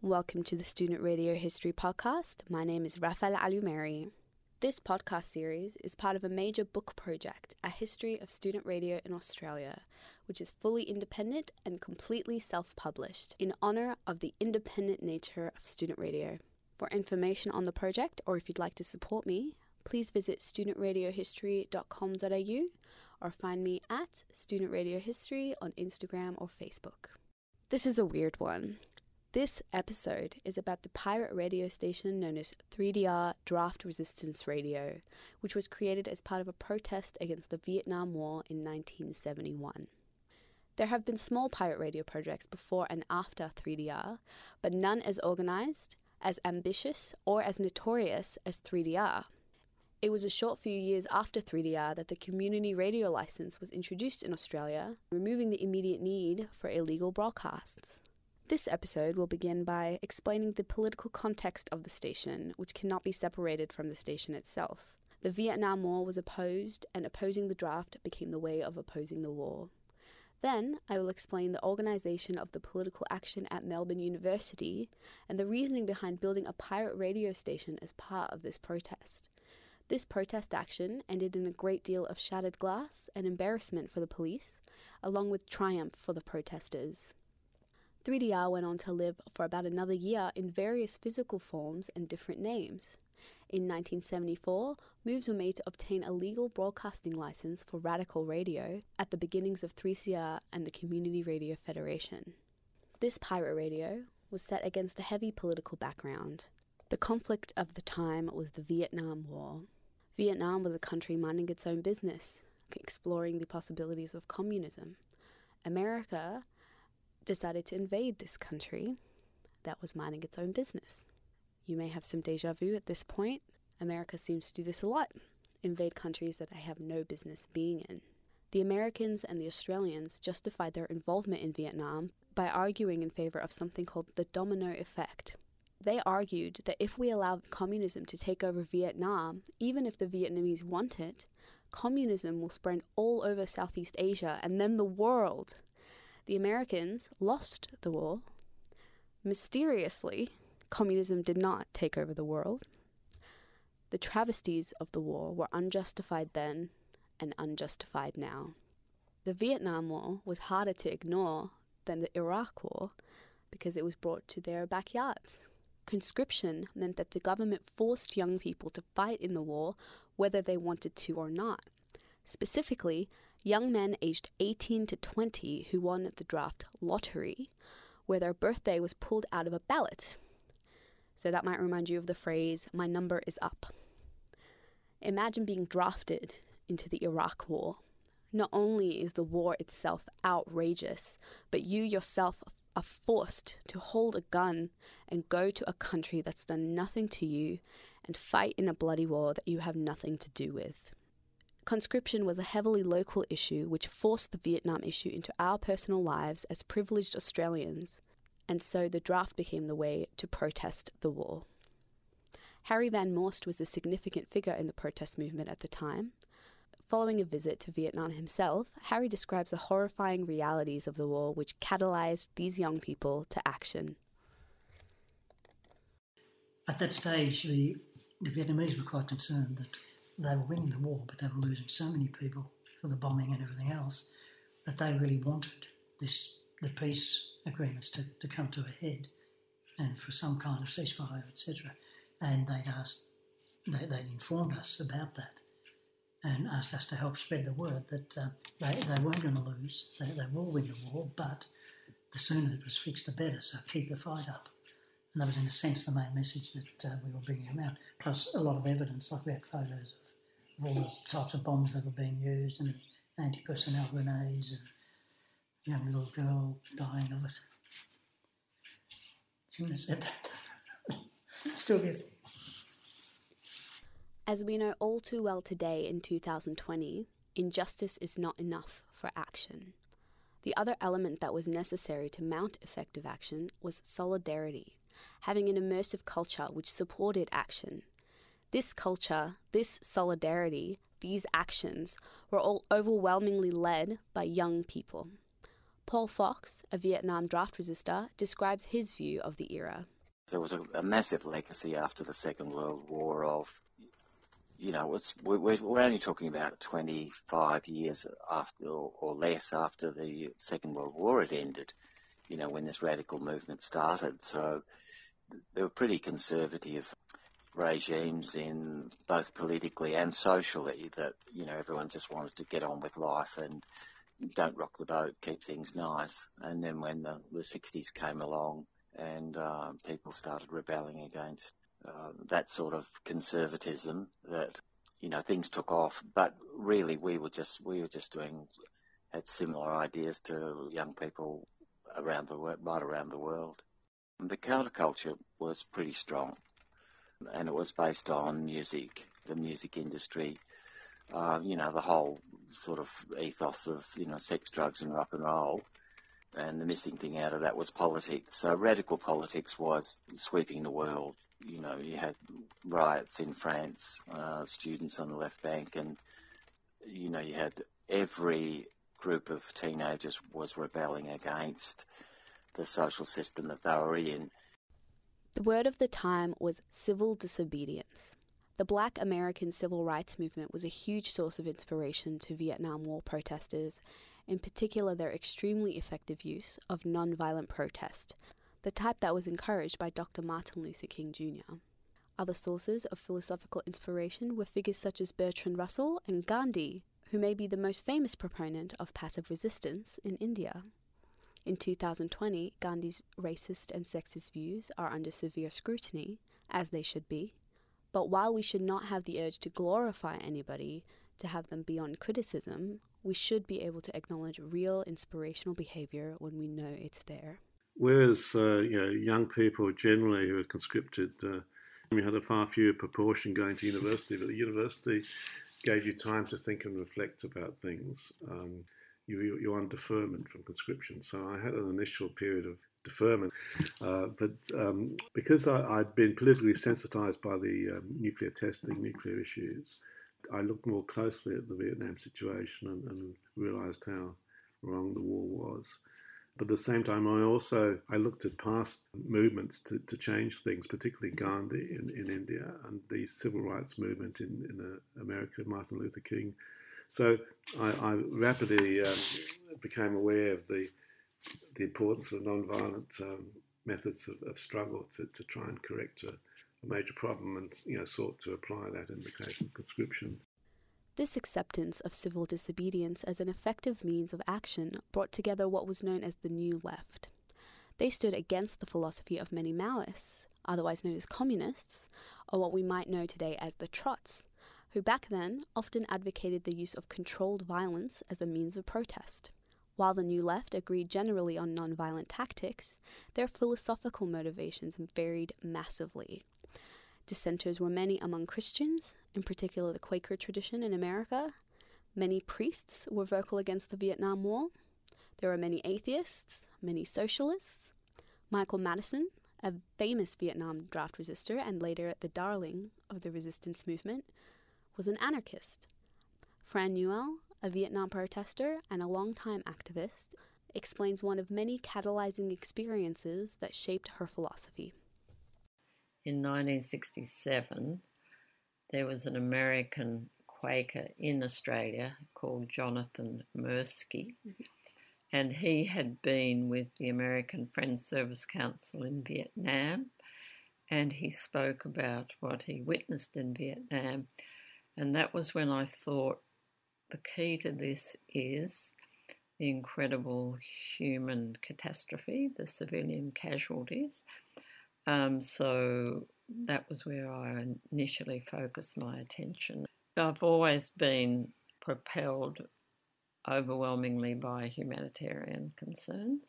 Welcome to the Student Radio History Podcast. My name is Rafael Alumeri. This podcast series is part of a major book project, A History of Student Radio in Australia, which is fully independent and completely self-published in honour of the independent nature of student radio. For information on the project, or if you'd like to support me, please visit studentradiohistory.com.au or find me at Student Radio History on Instagram or Facebook. This is a weird one. This episode is about the pirate radio station known as 3DR Draft Resistance Radio, which was created as part of a protest against the Vietnam War in 1971. There have been small pirate radio projects before and after 3DR, but none as organised, as ambitious, or as notorious as 3DR. It was a short few years after 3DR that the community radio licence was introduced in Australia, removing the immediate need for illegal broadcasts. This episode will begin by explaining the political context of the station, which cannot be separated from the station itself. The Vietnam War was opposed, and opposing the draft became the way of opposing the war. Then, I will explain the organisation of the political action at Melbourne University and the reasoning behind building a pirate radio station as part of this protest. This protest action ended in a great deal of shattered glass and embarrassment for the police, along with triumph for the protesters. 3DR went on to live for about another year in various physical forms and different names. In 1974, moves were made to obtain a legal broadcasting licence for Radical Radio at the beginnings of 3CR and the Community Radio Federation. This pirate radio was set against a heavy political background. The conflict of the time was the Vietnam War. Vietnam was a country minding its own business, exploring the possibilities of communism. America decided to invade this country that was minding its own business. You may have some deja vu at this point. America seems to do this a lot, invade countries that they have no business being in. The Americans and the Australians justified their involvement in Vietnam by arguing in favour of something called the domino effect. They argued that if we allow communism to take over Vietnam, even if the Vietnamese want it, communism will spread all over Southeast Asia and then the world. The Americans lost the war. Mysteriously, communism did not take over the world. The travesties of the war were unjustified then and unjustified now. The Vietnam War was harder to ignore than the Iraq War because it was brought to their backyards. Conscription meant that the government forced young people to fight in the war whether they wanted to or not. Specifically, young men aged 18 to 20 who won the draft lottery, where their birthday was pulled out of a ballot. So that might remind you of the phrase, "My number is up." Imagine being drafted into the Iraq War. Not only is the war itself outrageous, but you yourself are forced to hold a gun and go to a country that's done nothing to you and fight in a bloody war that you have nothing to do with. Conscription was a heavily local issue which forced the Vietnam issue into our personal lives as privileged Australians, and so the draft became the way to protest the war. Harry Van Moorst was a significant figure in the protest movement at the time. Following a visit to Vietnam himself, Harry describes the horrifying realities of the war which catalysed these young people to action. At that stage, the Vietnamese were quite concerned that they were winning the war, but they were losing so many people for the bombing and everything else that they really wanted the peace agreements to come to a head and for some kind of ceasefire, etc. And they'd informed us about that and asked us to help spread the word that they weren't going to lose, they will win the war, but the sooner it was fixed, the better, so keep the fight up. And that was, in a sense, the main message that we were bringing them out, plus a lot of evidence, like we had photos of all the types of bombs that were being used and anti-personnel grenades and a young little girl dying of it. Shouldn't have said that. Still gets me. As we know all too well today in 2020, injustice is not enough for action. The other element that was necessary to mount effective action was solidarity, having an immersive culture which supported action. This culture, this solidarity, these actions were all overwhelmingly led by young people. Paul Fox, a Vietnam draft resister, describes his view of the era. There was a massive legacy after the Second World War of, you know, we're only talking about 25 years after or less after the Second World War had ended, you know, when this radical movement started. So there were pretty conservative regimes in both politically and socially that, you know, everyone just wanted to get on with life and don't rock the boat, keep things nice. And then when the 60s came along and people started rebelling against that sort of conservatism, that, you know, things took off. But really we were just had similar ideas to young people around the world. And the counterculture was pretty strong. And it was based on music, the music industry, you know, the whole sort of ethos of, you know, sex, drugs and rock and roll. And the missing thing out of that was politics. So radical politics was sweeping the world. You know, you had riots in France, students on the left bank, and, you know, you had every group of teenagers was rebelling against the social system that they were in. The word of the time was civil disobedience. The Black American civil rights movement was a huge source of inspiration to Vietnam War protesters, in particular their extremely effective use of non-violent protest, the type that was encouraged by Dr. Martin Luther King Jr. Other sources of philosophical inspiration were figures such as Bertrand Russell and Gandhi, who may be the most famous proponent of passive resistance in India. In 2020, Gandhi's racist and sexist views are under severe scrutiny, as they should be. But while we should not have the urge to glorify anybody, to have them beyond criticism, we should be able to acknowledge real inspirational behaviour when we know it's there. Whereas you know, young people generally who are conscripted, we had a far fewer proportion going to university, but the university gave you time to think and reflect about things. You're on deferment from conscription. So I had an initial period of deferment. But because I'd been politically sensitised by the nuclear testing, nuclear issues, I looked more closely at the Vietnam situation and realised how wrong the war was. But at the same time, I looked at past movements to change things, particularly Gandhi in India and the civil rights movement in America, Martin Luther King. So I rapidly became aware of the importance of non-violent methods of struggle to try and correct a major problem, and, you know, sought to apply that in the case of conscription. This acceptance of civil disobedience as an effective means of action brought together what was known as the New Left. They stood against the philosophy of many Maoists, otherwise known as communists, or what we might know today as the Trots, who back then often advocated the use of controlled violence as a means of protest. While the New Left agreed generally on non-violent tactics, their philosophical motivations varied massively. Dissenters were many among Christians, in particular the Quaker tradition in America. Many priests were vocal against the Vietnam War. There were many atheists, many socialists. Michael Madison, a famous Vietnam draft resister and later the darling of the resistance movement, was an anarchist. Fran Newell, a Vietnam protester and a longtime activist, explains one of many catalyzing experiences that shaped her philosophy. In 1967, there was an American Quaker in Australia called Jonathan Mirsky, and he had been with the American Friends Service Council in Vietnam, and he spoke about what he witnessed in Vietnam. And that was when I thought the key to this is the incredible human catastrophe, the civilian casualties. So that was where I initially focused my attention. I've always been propelled overwhelmingly by humanitarian concerns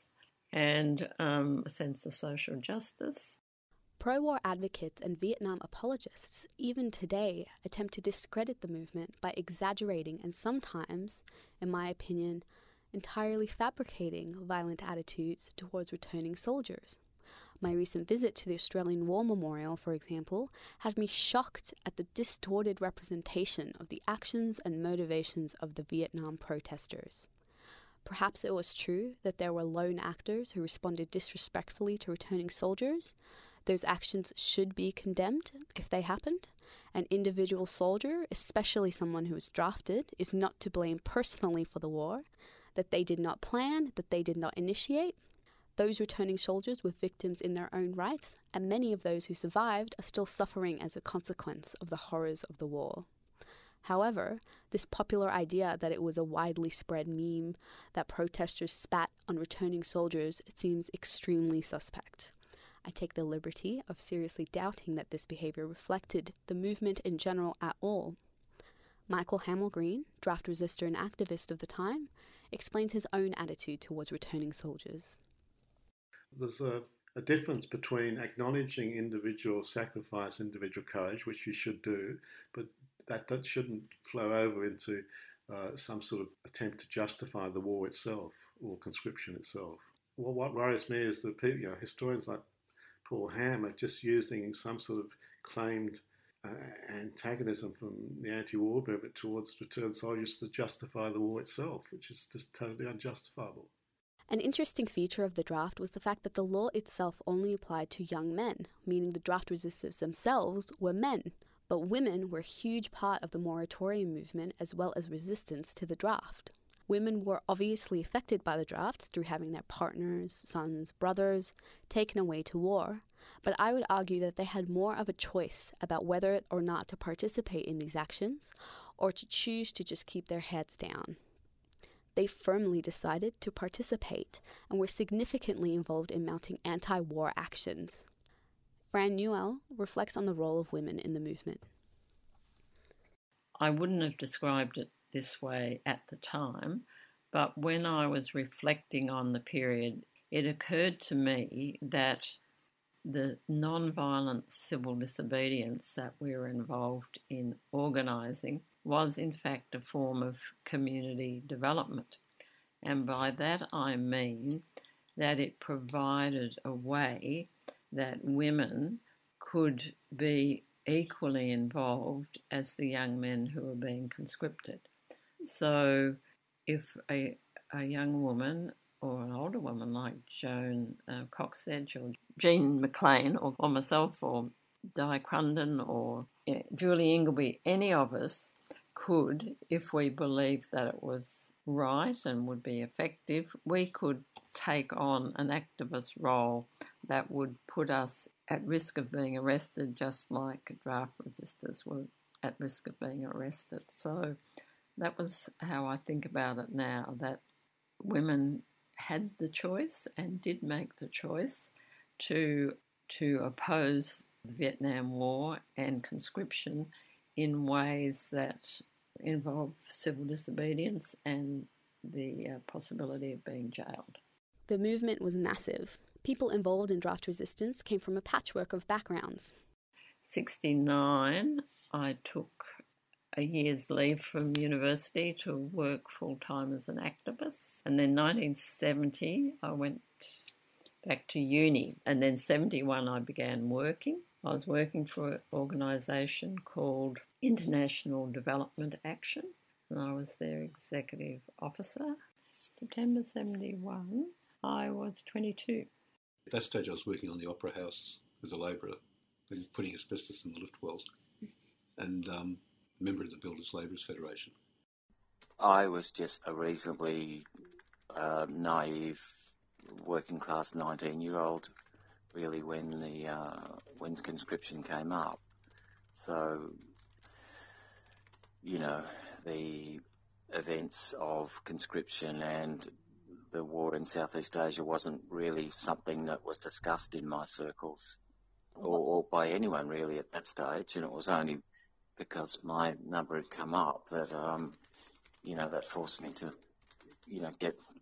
and a sense of social justice. Pro-war advocates and Vietnam apologists, even today, attempt to discredit the movement by exaggerating and sometimes, in my opinion, entirely fabricating violent attitudes towards returning soldiers. My recent visit to the Australian War Memorial, for example, had me shocked at the distorted representation of the actions and motivations of the Vietnam protesters. Perhaps it was true that there were lone actors who responded disrespectfully to returning soldiers. Those actions should be condemned if they happened. An individual soldier, especially someone who was drafted, is not to blame personally for the war, that they did not plan, that they did not initiate. Those returning soldiers were victims in their own rights, and many of those who survived are still suffering as a consequence of the horrors of the war. However, this popular idea that it was a widely spread meme that protesters spat on returning soldiers seems extremely suspect. I take the liberty of seriously doubting that this behaviour reflected the movement in general at all. Michael Hamel-Green, draft resister and activist of the time, explains his own attitude towards returning soldiers. There's a difference between acknowledging individual sacrifice, individual courage, which you should do, but that shouldn't flow over into some sort of attempt to justify the war itself or conscription itself. Well, what worries me is that people, historians like Paul Ham are just using some sort of claimed antagonism from the anti-war movement towards returned soldiers to justify the war itself, which is just totally unjustifiable. An interesting feature of the draft was the fact that the law itself only applied to young men, meaning the draft resistors themselves were men. But women were a huge part of the moratorium movement as well as resistance to the draft. Women were obviously affected by the draft through having their partners, sons, brothers taken away to war, but I would argue that they had more of a choice about whether or not to participate in these actions or to choose to just keep their heads down. They firmly decided to participate and were significantly involved in mounting anti-war actions. Fran Newell reflects on the role of women in the movement. I wouldn't have described it this way at the time, but when I was reflecting on the period, it occurred to me that the non-violent civil disobedience that we were involved in organising was in fact a form of community development. And by that I mean that it provided a way that women could be equally involved as the young men who were being conscripted. So if a young woman or an older woman like Joan Coxedge or Jean McLean or myself or Di Crundon or Julie Ingleby, any of us could, if we believed that it was right and would be effective, we could take on an activist role that would put us at risk of being arrested, just like draft resistors were at risk of being arrested. So that was how I think about it now, that women had the choice and did make the choice to oppose the Vietnam War and conscription in ways that involved civil disobedience and the possibility of being jailed. The movement was massive. People involved in draft resistance came from a patchwork of backgrounds. 1969, I took a year's leave from university to work full-time as an activist. And then 1970, I went back to uni. And then 1971, I began working. I was working for an organisation called International Development Action, and I was their executive officer. September 1971, I was 22. At that stage I was working on the Opera House as a labourer, putting asbestos in the lift wells, and a member of the Builders Labourers Federation. I was just a reasonably naive, working-class 19-year-old, really, when conscription came up. So, the events of conscription and the war in Southeast Asia wasn't really something that was discussed in my circles or by anyone really at that stage. And it was only because my number had come up that, that forced me to,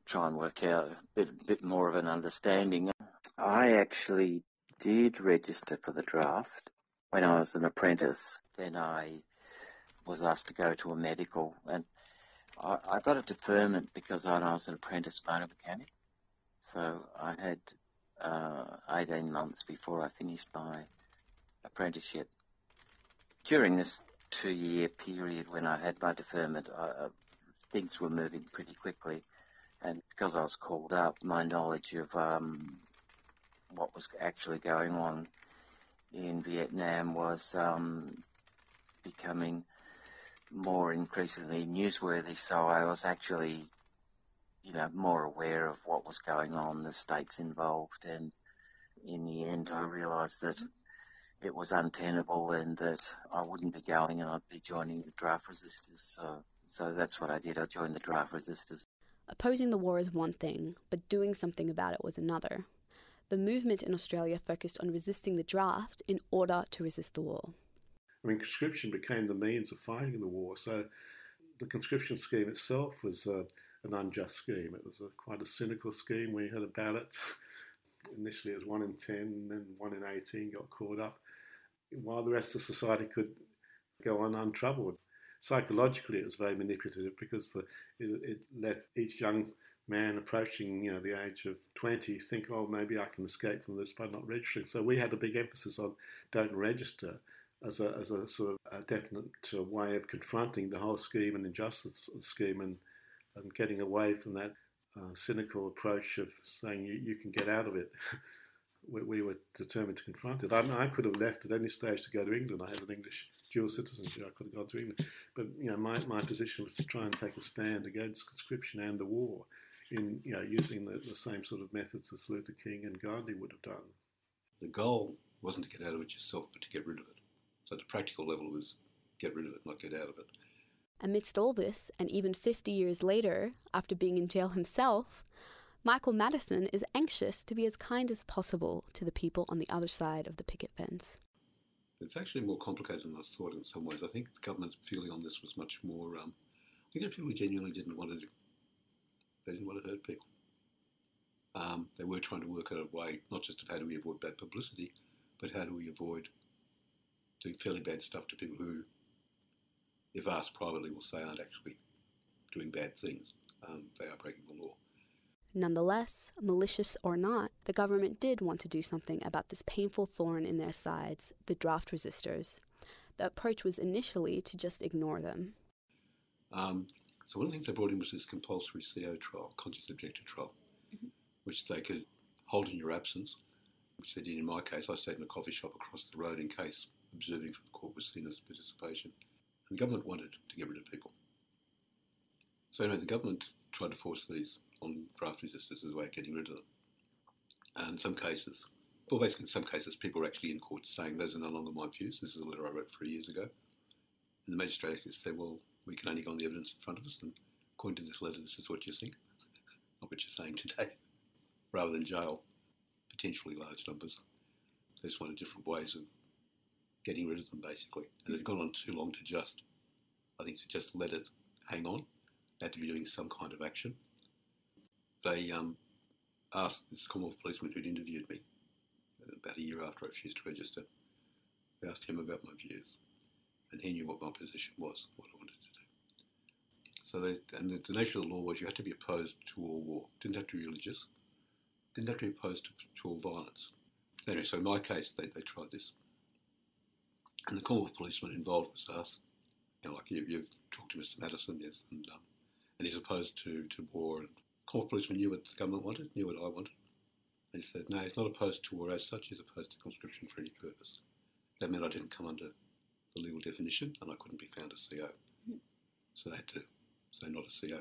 try and work out a bit more of an understanding. I actually did register for the draft when I was an apprentice. Then I was asked to go to a medical, and I got a deferment because I was an apprentice motor mechanic. So I had 18 months before I finished my apprenticeship. During this 2-year period when I had my deferment, things were moving pretty quickly. And because I was called up, my knowledge of what was actually going on in Vietnam was becoming more increasingly newsworthy, so I was actually, you know, more aware of what was going on, the stakes involved, and in the end I realised that it was untenable and that I wouldn't be going and I'd be joining the draft resistors. So that's what I did. I joined the draft resistors. Opposing the war is one thing, but doing something about it was another. The movement in Australia focused on resisting the draft in order to resist the war. I mean, conscription became the means of fighting the war, so the conscription scheme itself was an unjust scheme. It was quite a cynical scheme. We had a ballot. Initially it was 1 in 10, and then 1 in 18 got caught up, while the rest of society could go on untroubled. Psychologically it was very manipulative because it let each young man approaching, you know, the age of 20 think, oh, maybe I can escape from this by not registering. So we had a big emphasis on don't register as a sort of a definite way of confronting the whole scheme and injustice of the scheme and getting away from that cynical approach of saying you can get out of it. We were determined to confront it. I could have left at any stage to go to England. I have an English dual citizenship. I could have gone to England. But, you know, my position was to try and take a stand against conscription and the war in, you know, using the same sort of methods as Luther King and Gandhi would have done. The goal wasn't to get out of it yourself, but to get rid of it. So the practical level was get rid of it, not get out of it. Amidst all this, and even 50 years later, after being in jail himself, Michael Madison is anxious to be as kind as possible to the people on the other side of the picket fence. It's actually more complicated than I thought in some ways. I think the government's feeling on this was much more... I think people genuinely didn't want to hurt people. They were trying to work out a way, not just of how do we avoid bad publicity, but how do we avoid doing fairly bad stuff to people who, if asked privately, will say aren't actually doing bad things. They are breaking the law. Nonetheless, malicious or not, the government did want to do something about this painful thorn in their sides, the draft resistors. The approach was initially to just ignore them. So one of the things they brought in was this compulsory CO trial, conscious objector trial, which they could hold in your absence, which they did in my case. I stayed in a coffee shop across the road in case observing from the court was seen as participation. And the government wanted to get rid of people. So anyway, the government tried to force these on draft resistors as a way of getting rid of them. And in some cases, well, basically in some cases, people were actually in court saying, those are no longer my views. This is a letter I wrote 3 years ago. And the magistrate actually said, well, we can only go on the evidence in front of us, and according to this letter, this is what you think, not what you're saying today, rather than jail, potentially large numbers. They just wanted different ways of getting rid of them, basically. And it had gone on too long to just, I think, to just let it hang on. They had to be doing some kind of action. They asked this Commonwealth policeman who'd interviewed me about a year after I refused to register. They asked him about my views, and he knew what my position was, what I wanted to do. So the nature of the law was you had to be opposed to all war. Didn't have to be religious. Didn't have to be opposed to all violence. Anyway, so in my case, they tried this. And the Commonwealth policeman involved was asked, you know, like, you've talked to Mr. Madison, yes, and he's opposed to war. And the Commonwealth policeman knew what the government wanted, knew what I wanted. And he said, no, he's not opposed to war as such, he's opposed to conscription for any purpose. That meant I didn't come under the legal definition, and I couldn't be found a CO. So they had to say not a CO.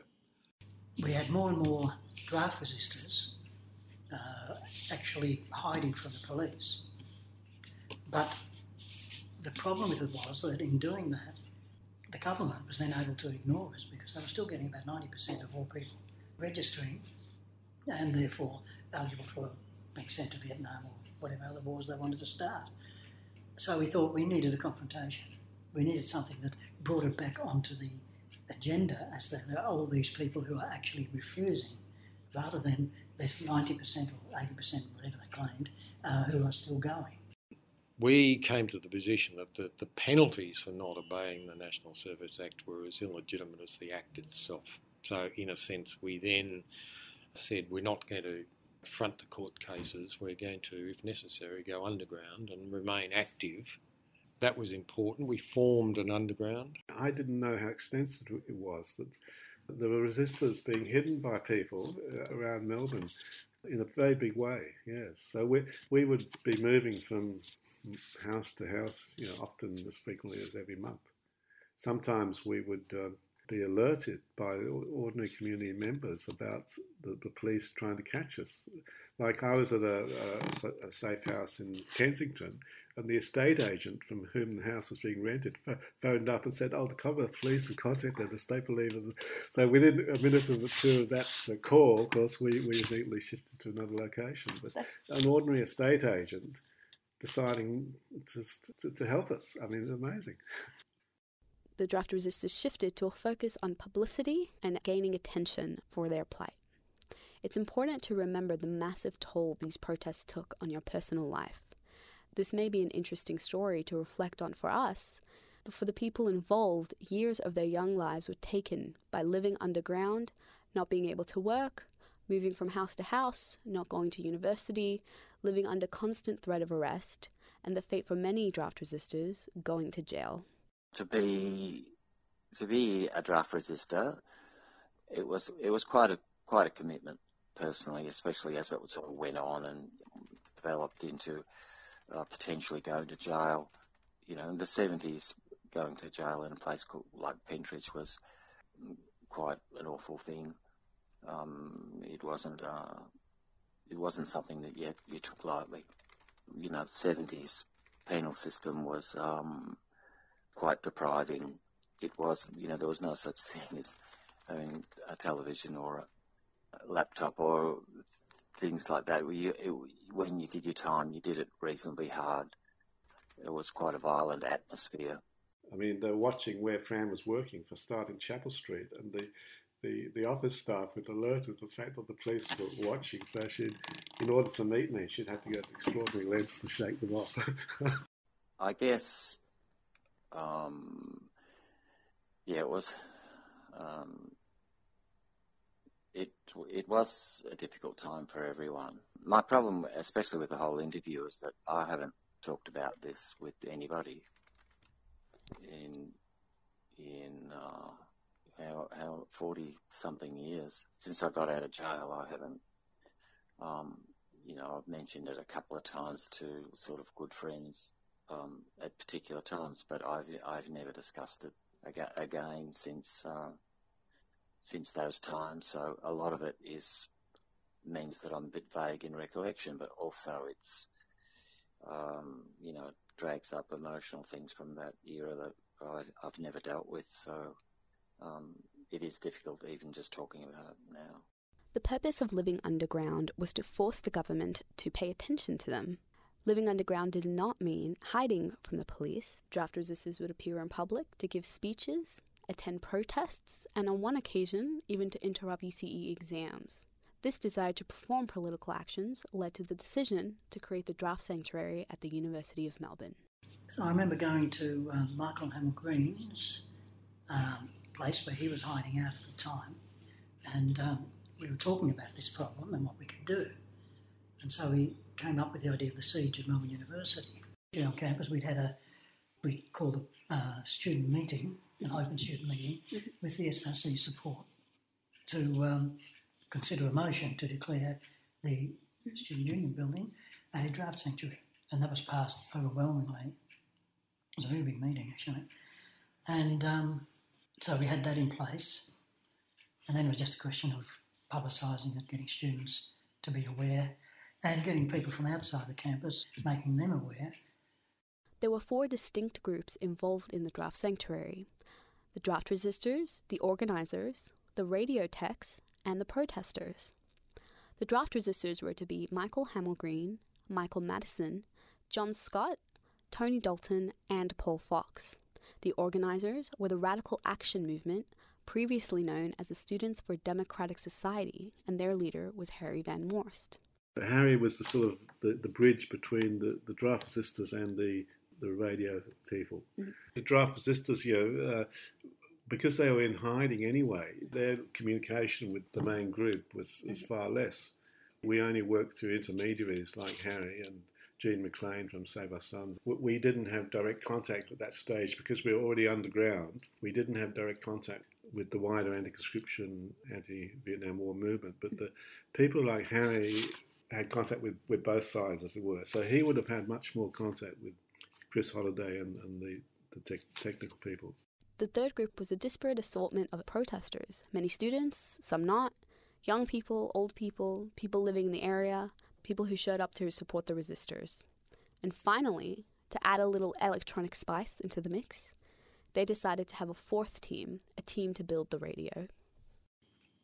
We had more and more draft resistors actually hiding from the police. But the problem with it was that in doing that, the government was then able to ignore us because they were still getting about 90% of all people registering and therefore eligible for being sent to Vietnam or whatever other wars they wanted to start. So we thought we needed a confrontation. We needed something that brought it back onto the agenda as that there are all these people who are actually refusing rather than this 90% or 80%, whatever they claimed, who are still going. We came to the position that the penalties for not obeying the National Service Act were as illegitimate as the Act itself. So, in a sense, we then said we're not going to front the court cases, we're going to, if necessary, go underground and remain active. That was important. We formed an underground. I didn't know how extensive it was, that there were resistors being hidden by people around Melbourne in a very big way, yes. So we would be moving from house to house, you know, often as frequently as every month. Sometimes we would be alerted by ordinary community members about the police trying to catch us. Like I was at a safe house in Kensington, and the estate agent from whom the house was being rented phoned up and said, "Oh, the Commonwealth Police have contacted us, they believe in them." So within a minute or two of that call, of course, we immediately shifted to another location. But an ordinary estate agent deciding to help us, I mean, it's amazing. The draft resistors shifted to a focus on publicity and gaining attention for their plight. It's important to remember the massive toll these protests took on your personal life. This may be an interesting story to reflect on for us, but for the people involved, years of their young lives were taken by living underground, not being able to work, moving from house to house, not going to university, living under constant threat of arrest, and the fate for many draft resistors, going to jail. To be a draft resistor, it was quite a commitment personally, especially as it sort of went on and developed into potentially going to jail. You know, in the 70s, going to jail in a place called, like Pentridge, was quite an awful thing. It wasn't something that you took lightly. You know, 70s penal system was quite depriving. It was, you know, there was no such thing as having a television or a laptop or things like that. When you did your time, you did it reasonably hard. It was quite a violent atmosphere. I mean, they're watching where Fran was working, for starting Chapel Street, and the office staff were alerted to the fact that the police were watching, so in order to meet me, she'd have to go to extraordinary lengths to shake them off. I guess... it was. It was a difficult time for everyone. My problem, especially with the whole interview, is that I haven't talked about this with anybody. In 40-something years since I got out of jail, I haven't. I've mentioned it a couple of times to sort of good friends. At particular times, but I've never discussed it again since those times. So a lot of it means that I'm a bit vague in recollection, but also it's it drags up emotional things from that era that I've never dealt with. So it is difficult even just talking about it now. The purpose of living underground was to force the government to pay attention to them. Living underground did not mean hiding from the police. Draft resistors would appear in public to give speeches, attend protests, and on one occasion, even to interrupt ECE exams. This desire to perform political actions led to the decision to create the draft sanctuary at the University of Melbourne. I remember going to Michael Hamel-Green's place where he was hiding out at the time, and we were talking about this problem and what we could do. And so we came up with the idea of the siege of Melbourne University. You know, on campus we'd had we called a student meeting, an open student meeting, with the SRC support to consider a motion to declare the Student Union building a draft sanctuary. And that was passed overwhelmingly. It was a very big meeting, actually. And so we had that in place. And then it was just a question of publicising it, getting students to be aware, and getting people from outside the campus, making them aware. There were four distinct groups involved in the draft sanctuary: the draft resistors, the organisers, the radio techs, and the protesters. The draft resistors were to be Michael Hamel-Green, Michael Madison, John Scott, Tony Dalton, and Paul Fox. The organisers were the Radical Action Movement, previously known as the Students for Democratic Society, and their leader was Harry Van Moorst. Harry was the sort of the bridge between the draft resistors and the radio people. Mm-hmm. The draft resistors, because they were in hiding anyway, their communication with the main group was far less. We only worked through intermediaries like Harry and Jean McLean from Save Our Sons. We didn't have direct contact at that stage because we were already underground. We didn't have direct contact with the wider anti-conscription, anti-Vietnam War movement. But the people like Harry had contact with both sides, as it were. So he would have had much more contact with Chris Holliday and the technical people. The third group was a disparate assortment of protesters, many students, some not, young people, old people, people living in the area, people who showed up to support the resistors. And finally, to add a little electronic spice into the mix, they decided to have a fourth team, a team to build the radio.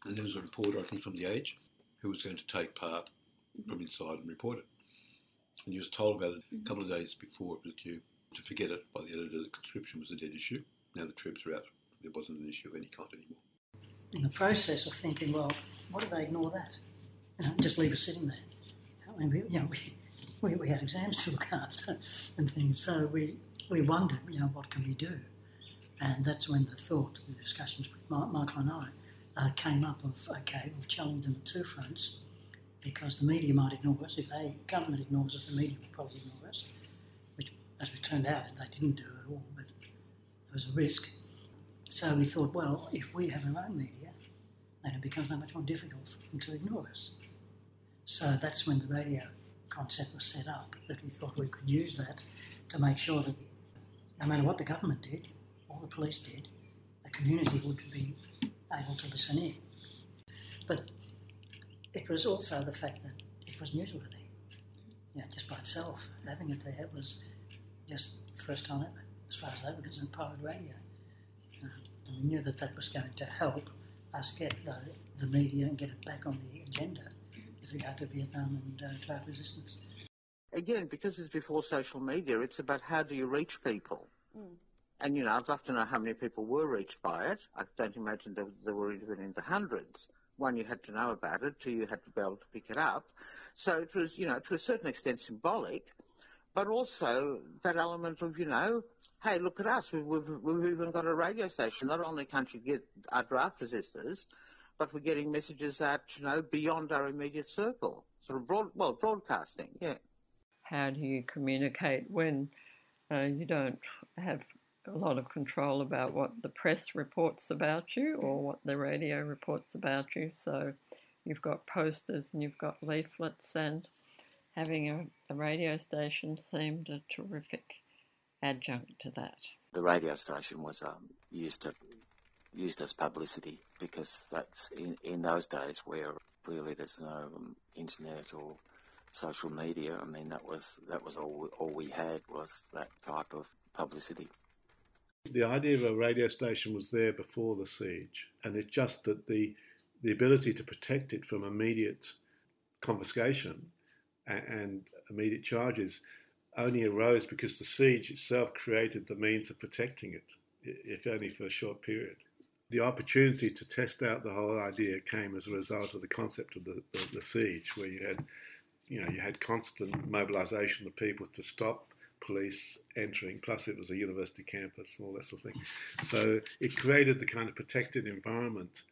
And there was a reporter, I think, from The Age, who was going to take part from inside and report it. And he was told about it a couple of days before it was due to forget it by the editor that conscription was a dead issue. Now the troops are out. There wasn't an issue of any kind anymore. In the process of thinking, well, why did they ignore that? And just leave us sitting there. I mean, we had exams to look after and things, so we wondered, what can we do? And that's when the thought, the discussions with Michael and I came up of, okay, we'll challenge them at two fronts, because the media might ignore us. If the government ignores us, the media will probably ignore us, which, as it turned out, they didn't do at all, but there was a risk. So we thought, well, if we have our own media, then it becomes that much more difficult for them to ignore us. So that's when the radio concept was set up, that we thought we could use that to make sure that no matter what the government did, or the police did, the community would be able to listen in. But it was also the fact that it was newsworthy. Just by itself, having it there was just the first time ever, as far as they were concerned, pirate radio. And we knew that was going to help us get the media and get it back on the agenda with regard to Vietnam and draft resistance. Again, because it's before social media, it's about how do you reach people. Mm. And, I'd love to know how many people were reached by it. I don't imagine there were even in the hundreds. One, you had to know about it. Two, you had to be able to pick it up. So it was, to a certain extent symbolic, but also that element of, hey, look at us. We've even got a radio station. Not only can't you get our draft resistors, but we're getting messages out, beyond our immediate circle. Sort of broadcasting, yeah. How do you communicate when you don't have a lot of control about what the press reports about you or what the radio reports about you? So you've got posters and you've got leaflets, and having a radio station seemed a terrific adjunct to that. The radio station was used as publicity, because that's in those days where clearly there's no internet or social media. I mean, that was all we had was that type of publicity. The idea of a radio station was there before the siege, and it's just that the ability to protect it from immediate confiscation and immediate charges only arose because the siege itself created the means of protecting it, if only for a short period. The opportunity to test out the whole idea came as a result of the concept of the siege, where you had constant mobilisation of people to stop police entering, plus it was a university campus and all that sort of thing. So it created the kind of protected environment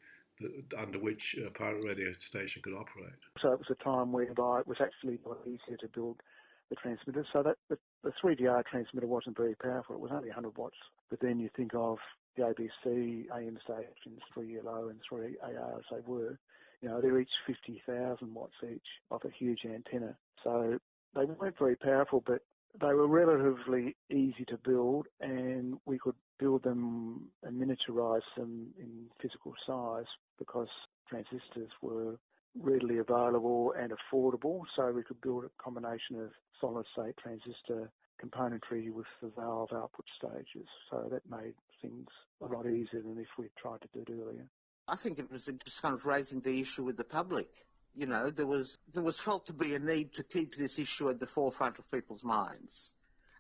under which a pirate radio station could operate. So it was a time whereby it was actually a lot easier to build the transmitter. So that the 3DR transmitter wasn't very powerful. It was only 100 watts. But then you think of the ABC AM stations, 3LO and 3AR as they were. They're each 50,000 watts each off a huge antenna. So they weren't very powerful, but they were relatively easy to build, and we could build them and miniaturize them in physical size because transistors were readily available and affordable. So we could build a combination of solid-state transistor componentry with the valve output stages. So that made things a lot easier than if we'd tried to do it earlier. I think it was just kind of raising the issue with the public. There was felt to be a need to keep this issue at the forefront of people's minds.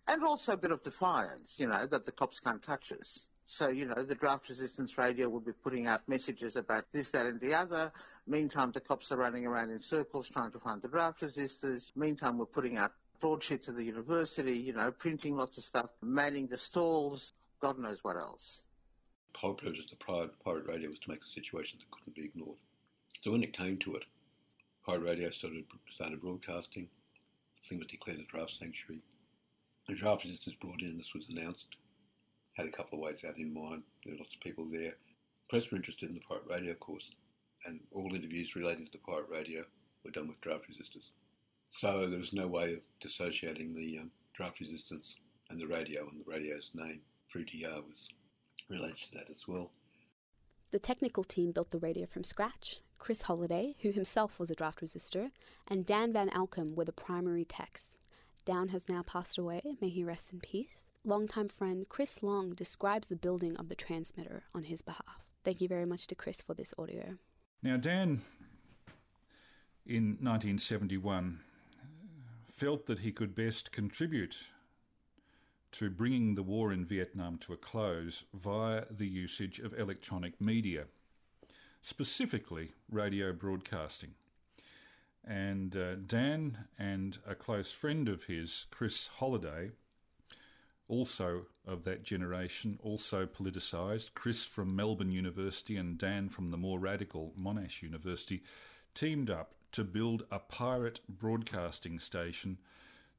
And also a bit of defiance, that the cops can't touch us. So, the Draft Resistance Radio would be putting out messages about this, that and the other. Meantime, the cops are running around in circles trying to find the draft resistors. Meantime, we're putting out broadsheets of the university, printing lots of stuff, manning the stalls, God knows what else. The whole purpose of the pirate radio was to make a situation that couldn't be ignored. So when it came to it, Pirate Radio started broadcasting. The thing was declared a draft sanctuary. The draft resistance brought in, this was announced. Had a couple of ways out in mind. There were lots of people there. press were interested in the pirate radio course, and all interviews related to pirate radio were done with Draft Resistance. So there was no way of dissociating the Draft Resistance and the radio, and the radio's name, 3DR, was related to that as well. The technical team built the radio from scratch. Chris Holliday, who himself was a draft resistor, and Dan Van Elkom were the primary techs. Dan has now passed away, may he rest in peace. Longtime friend Chris Long describes the building of the transmitter on his behalf. Thank you very much to Chris for this audio. Now, Dan, in 1971, felt that he could best contribute to bringing the war in Vietnam to a close via the usage of electronic media, specifically radio broadcasting. And Dan and a close friend of his, Chris Holliday, also of that generation, also politicised, Chris from Melbourne University and Dan from the more radical Monash University, teamed up to build a pirate broadcasting station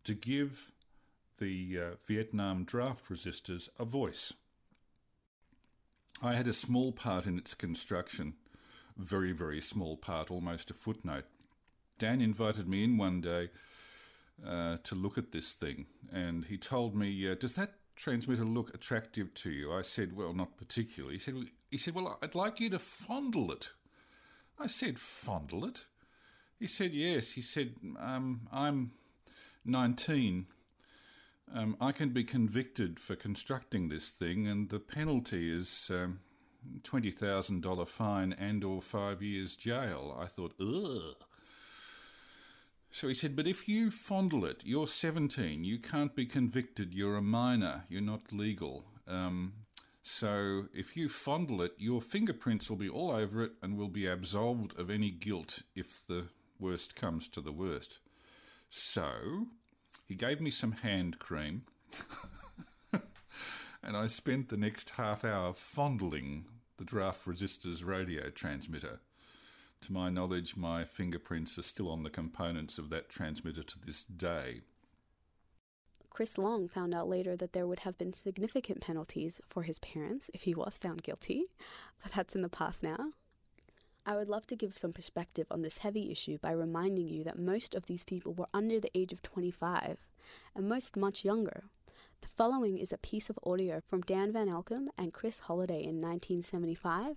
to give the Vietnam draft resistors a voice. I had a small part in its construction, very, very small part, almost a footnote. Dan invited me in one day to look at this thing, and he told me, does that transmitter look attractive to you? I said, well, not particularly. He said, well, I'd like you to fondle it. I said, fondle it? He said, yes. He said, I'm 19. I can be convicted for constructing this thing, and the penalty is $20,000 fine and or 5 years jail. I thought, ugh. So he said, but if you fondle it, you're 17, you can't be convicted, you're a minor, you're not legal. So if you fondle it, your fingerprints will be all over it and will be absolved of any guilt if the worst comes to the worst. So he gave me some hand cream and I spent the next half hour fondling the draft resistors radio transmitter. To my knowledge, my fingerprints are still on the components of that transmitter to this day. Chris Long found out later that there would have been significant penalties for his parents if he was found guilty, but that's in the past now. I would love to give some perspective on this heavy issue by reminding you that most of these people were under the age of 25, and most much younger. The following is a piece of audio from Dan Van Elkom and Chris Holliday in 1975,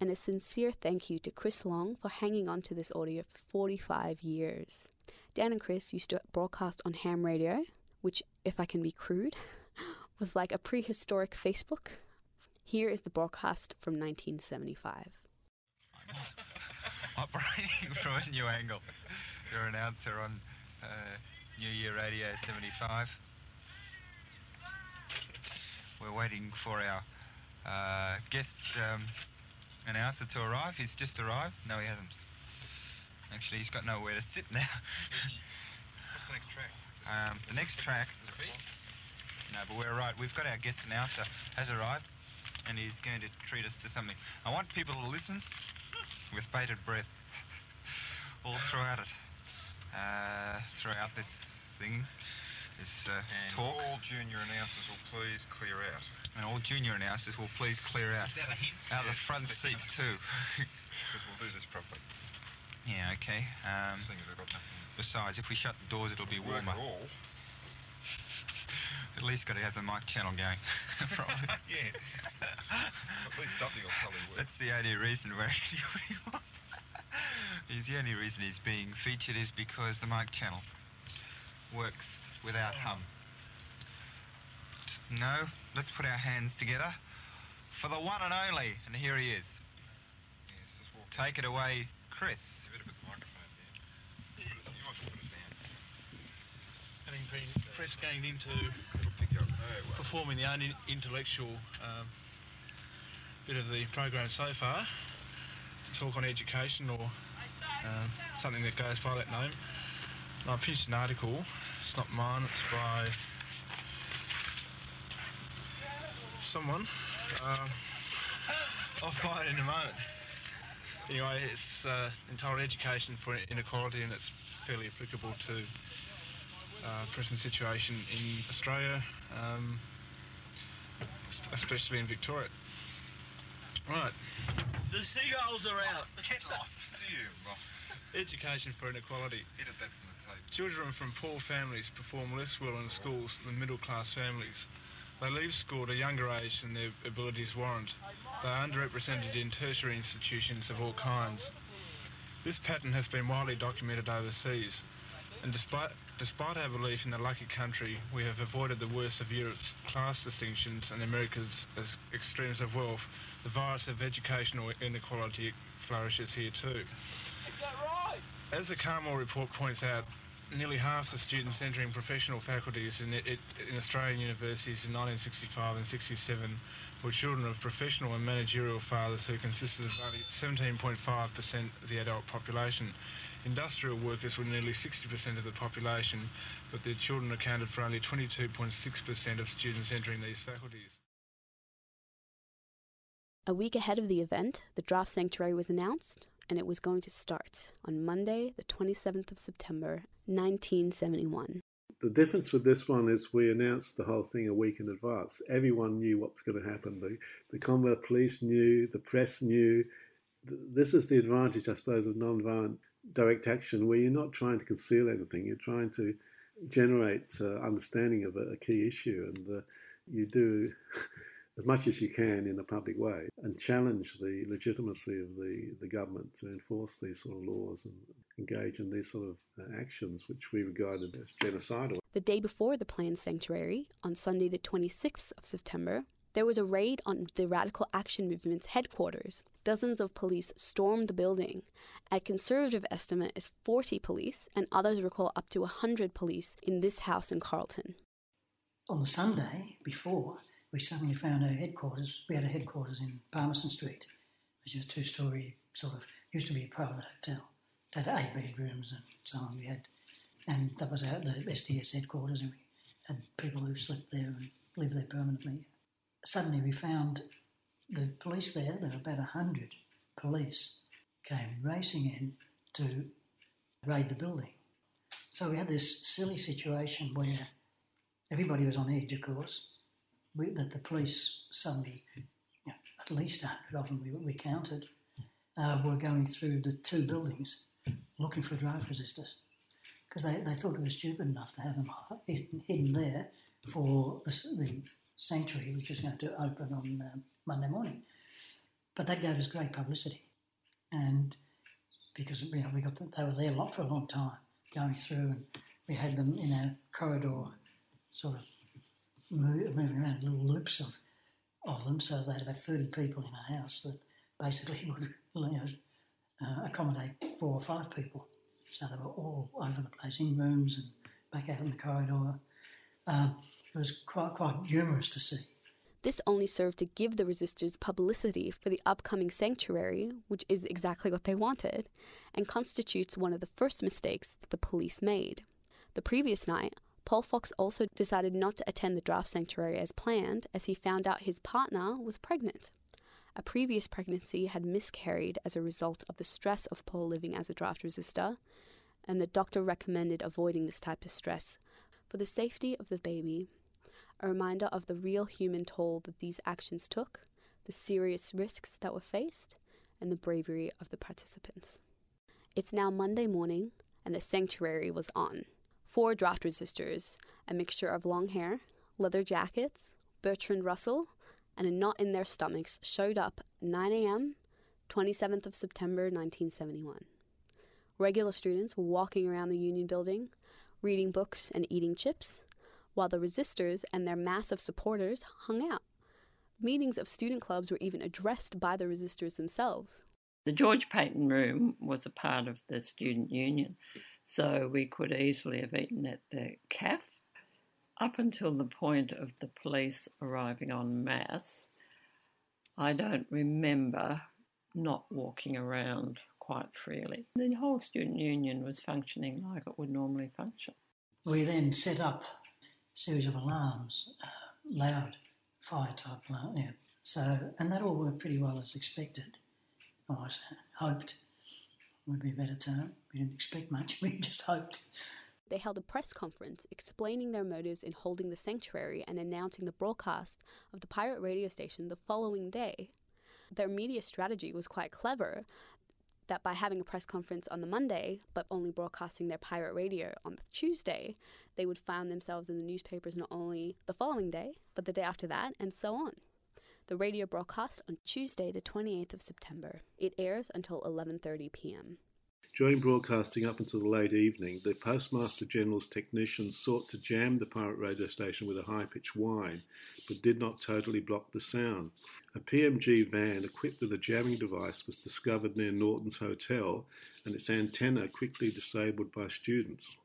and a sincere thank you to Chris Long for hanging on to this audio for 45 years. Dan and Chris used to broadcast on ham radio, which, if I can be crude, was like a prehistoric Facebook. Here is the broadcast from 1975. Operating from a new angle. Your announcer on New Year Radio 75. We're waiting for our guest announcer to arrive. He's just arrived. No, he hasn't. Actually, he's got nowhere to sit now. What's the next track? The next track. No, but we're right. We've got our guest announcer has arrived, and he's going to treat us to something. I want people to listen with bated breath all throughout it, throughout this thing, this talk. And all junior announcers will please clear out. And all junior announcers will please clear out. Is that a hint? Out of the front seat too. Because we'll do this properly. Yeah, okay. Besides, if we shut the doors, it'll be warmer. At least got to have the mic channel going. Probably. Yeah. At least something will probably work. That's the only reason where the only reason he's being featured is because the mic channel works without hum. No, let's put our hands together for the one and only, and here he is. Take it away, Chris. You better put the microphone down. You might put it down. Having been press ganged into performing the only intellectual bit of the program so far, to talk on education or something that goes by that name. And I pinched an article. It's not mine. It's by someone. I'll find it in a moment. Anyway, it's entitled "Education for Inequality," and it's fairly applicable to prison situation in Australia, especially in Victoria. Right. The seagulls are out. Get lost. Do you, Rob? Education for inequality. Edit that from the tape. Children from poor families perform less well in schools than middle-class families. They leave school at a younger age than their abilities warrant. They are underrepresented in tertiary institutions of all kinds. This pattern has been widely documented overseas, and despite our belief in the lucky country, we have avoided the worst of Europe's class distinctions and America's extremes of wealth. The virus of educational inequality flourishes here too. Is that right? As the Carmel report points out, nearly half the students entering professional faculties in Australian universities in 1965 and 67 were children of professional and managerial fathers who consisted of only 17.5% of the adult population. Industrial workers were nearly 60% of the population, but their children accounted for only 22.6% of students entering these faculties. A week ahead of the event, the draft sanctuary was announced, and it was going to start on Monday, the 27th of September, 1971. The difference with this one is we announced the whole thing a week in advance. Everyone knew what was going to happen. The Commonwealth Police knew, the press knew. This is the advantage, I suppose, of non-violent direct action, where you're not trying to conceal anything, you're trying to generate understanding of a key issue, and you do as much as you can in a public way and challenge the legitimacy of the government to enforce these sort of laws and engage in these sort of actions which we regarded as genocidal. The day before the planned sanctuary, on Sunday the 26th of September, there was a raid on the Radical Action Movement's headquarters. Dozens of police stormed the building. A conservative estimate is 40 police, and others recall up to 100 police in this house in Carlton. On the Sunday before, we suddenly found our headquarters. We had a headquarters in Palmerston Street, which is a two-storey sort of, used to be a private hotel. It had 8 bedrooms and so on. We had, and that was our SDS headquarters, and we had people who slept there and lived there permanently. Suddenly we found the police there, there were about 100 police, came racing in to raid the building. So we had this silly situation where everybody was on edge, of course, that the police suddenly, at least 100 of them we counted, were going through the two buildings looking for draft resistors, because they thought it was stupid enough to have them hidden there for the sanctuary, which is going to open on Monday morning. But that gave us great publicity, and because we got they were there for a long time going through, and we had them in our corridor, sort of moving around little loops of them. So they had about 30 people in a house that basically would accommodate 4 or 5 people. So they were all over the place, in rooms and back out in the corridor. It was quite humorous to see. This only served to give the resistors publicity for the upcoming sanctuary, which is exactly what they wanted, and constitutes one of the first mistakes that the police made. The previous night, Paul Fox also decided not to attend the draft sanctuary as planned, as he found out his partner was pregnant. A previous pregnancy had miscarried as a result of the stress of Paul living as a draft resistor, and the doctor recommended avoiding this type of stress for the safety of the baby. A reminder of the real human toll that these actions took, the serious risks that were faced, and the bravery of the participants. It's now Monday morning, and the sanctuary was on. 4 draft resistors, a mixture of long hair, leather jackets, Bertrand Russell, and a knot in their stomachs, showed up at 9 a.m., 27th of September 1971. Regular students were walking around the Union Building, reading books and eating chips, while the resistors and their mass of supporters hung out. Meetings of student clubs were even addressed by the resistors themselves. The George Payton room was a part of the student union, so we could easily have eaten at the caf. Up until the point of the police arriving en masse, I don't remember not walking around quite freely. The whole student union was functioning like it would normally function. We then set up series of alarms, loud fire-type alarms. Yeah. So, and that all worked pretty well as expected. I hoped would be a better term. We didn't expect much, we just hoped. They held a press conference explaining their motives in holding the sanctuary and announcing the broadcast of the pirate radio station the following day. Their media strategy was quite clever, that by having a press conference on the Monday, but only broadcasting their pirate radio on the Tuesday, they would find themselves in the newspapers not only the following day, but the day after that, and so on. The radio broadcast on Tuesday, the 28th of September. It airs until 11:30 p.m. During broadcasting up until the late evening, the Postmaster General's technicians sought to jam the pirate radio station with a high-pitched whine, but did not totally block the sound. A PMG van equipped with a jamming device was discovered near Norton's Hotel, and its antenna quickly disabled by students.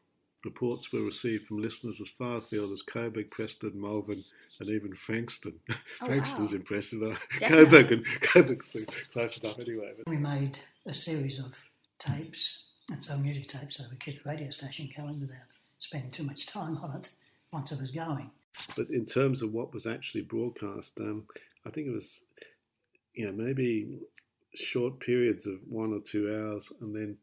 Reports were received from listeners as far afield as Coburg, Preston, Malvern, and even Frankston. Oh, Frankston's wow. Impressive. Coburg's close enough anyway. But. We made a series of tapes, and so music tapes, so we kept the radio station going without spending too much time on it once it was going. But in terms of what was actually broadcast, I think it was, maybe short periods of 1 or 2 hours, and then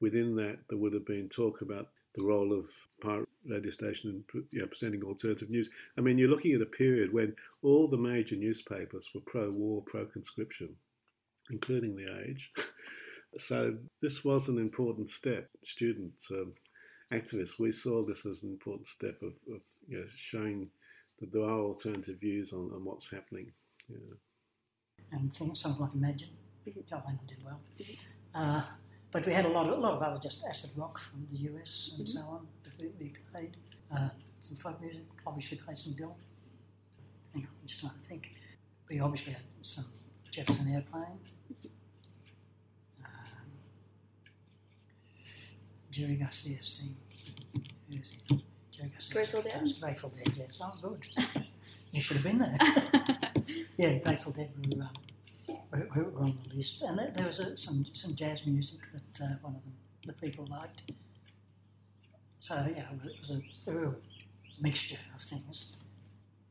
within that there would have been talk about the role of pirate radio station in presenting alternative news. I mean, you're looking at a period when all the major newspapers were pro-war, pro-conscription, including The Age. So this was an important step. Students, activists, we saw this as an important step of showing that there are alternative views on what's happening. Yeah. And things, something like Imagine, John Lennon did well. But we had a lot of other, just acid rock from the US and so on that we played. Some folk music, obviously played some Dylan. Hang on, I'm just trying to think. We obviously had some Jefferson Airplane. Jerry Garcia's thing. Who is it? Jerry Garcia's Grateful Dead? Grateful Dead, yes. Oh, good. You should have been there. Yeah, Grateful Dead were on the list. And there was some jazz music that one of the people liked. So, it was a real mixture of things.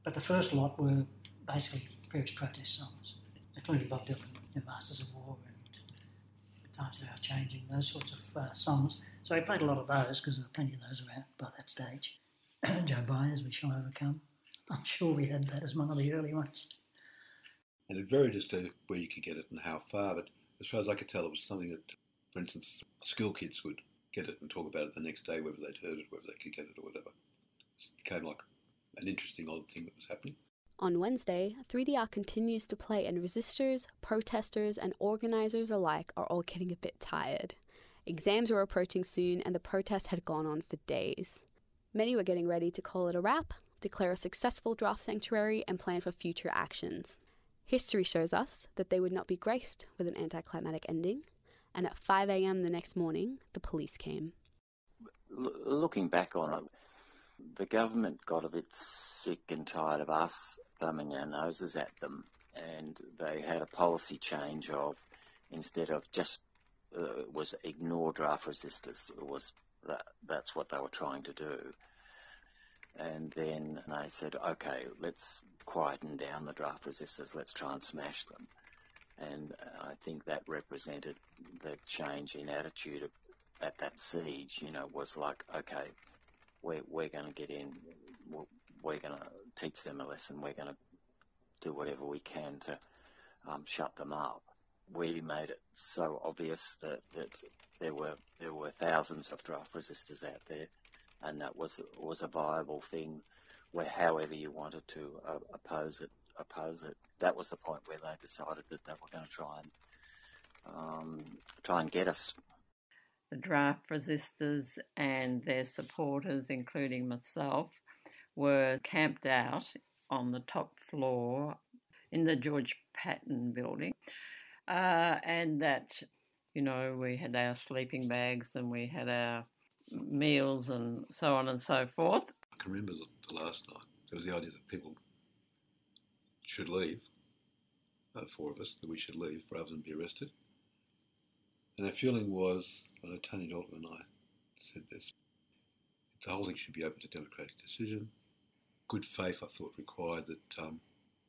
But the first lot were basically various protest songs, including Bob Dylan, Masters of War, and Times They Are Changing, those sorts of songs. So I played a lot of those because there were plenty of those around by that stage. Joe Byers, We Shall Overcome. I'm sure we had that as one of the early ones. And it varied as to where you could get it and how far, but as far as I could tell, it was something that, for instance, school kids would get it and talk about it the next day, whether they'd heard it, whether they could get it or whatever. It became like an interesting odd thing that was happening. On Wednesday, 3DR continues to play, and resistors, protesters and organisers alike are all getting a bit tired. Exams were approaching soon, and the protest had gone on for days. Many were getting ready to call it a wrap, declare a successful draft sanctuary, and plan for future actions. History shows us that they would not be graced with an anticlimactic ending, and at 5 a.m. the next morning, the police came. Looking back on it, the government got a bit sick and tired of us thumbing our noses at them, and they had a policy change of, instead of just was ignore draft resistors. It was that's what they were trying to do. And then they said, okay, let's quieten down the draft resistors, let's try and smash them. And I think that represented the change in attitude at that siege, was like, okay, we're going to get in, we're going to teach them a lesson, we're going to do whatever we can to shut them up. We made it so obvious that there were thousands of draft resistors out there, and that was a viable thing, where however you wanted to oppose it. That was the point where they decided that they were going to try and get us. The draft resistors and their supporters, including myself, were camped out on the top floor in the George Payton building. And that, we had our sleeping bags and we had our meals and so on and so forth. I can remember the last night. There was the idea that people should leave, four of us, that we should leave rather than be arrested. And our feeling was, I know Tony Dalton and I said this, the whole thing should be open to democratic decision. Good faith, I thought, required that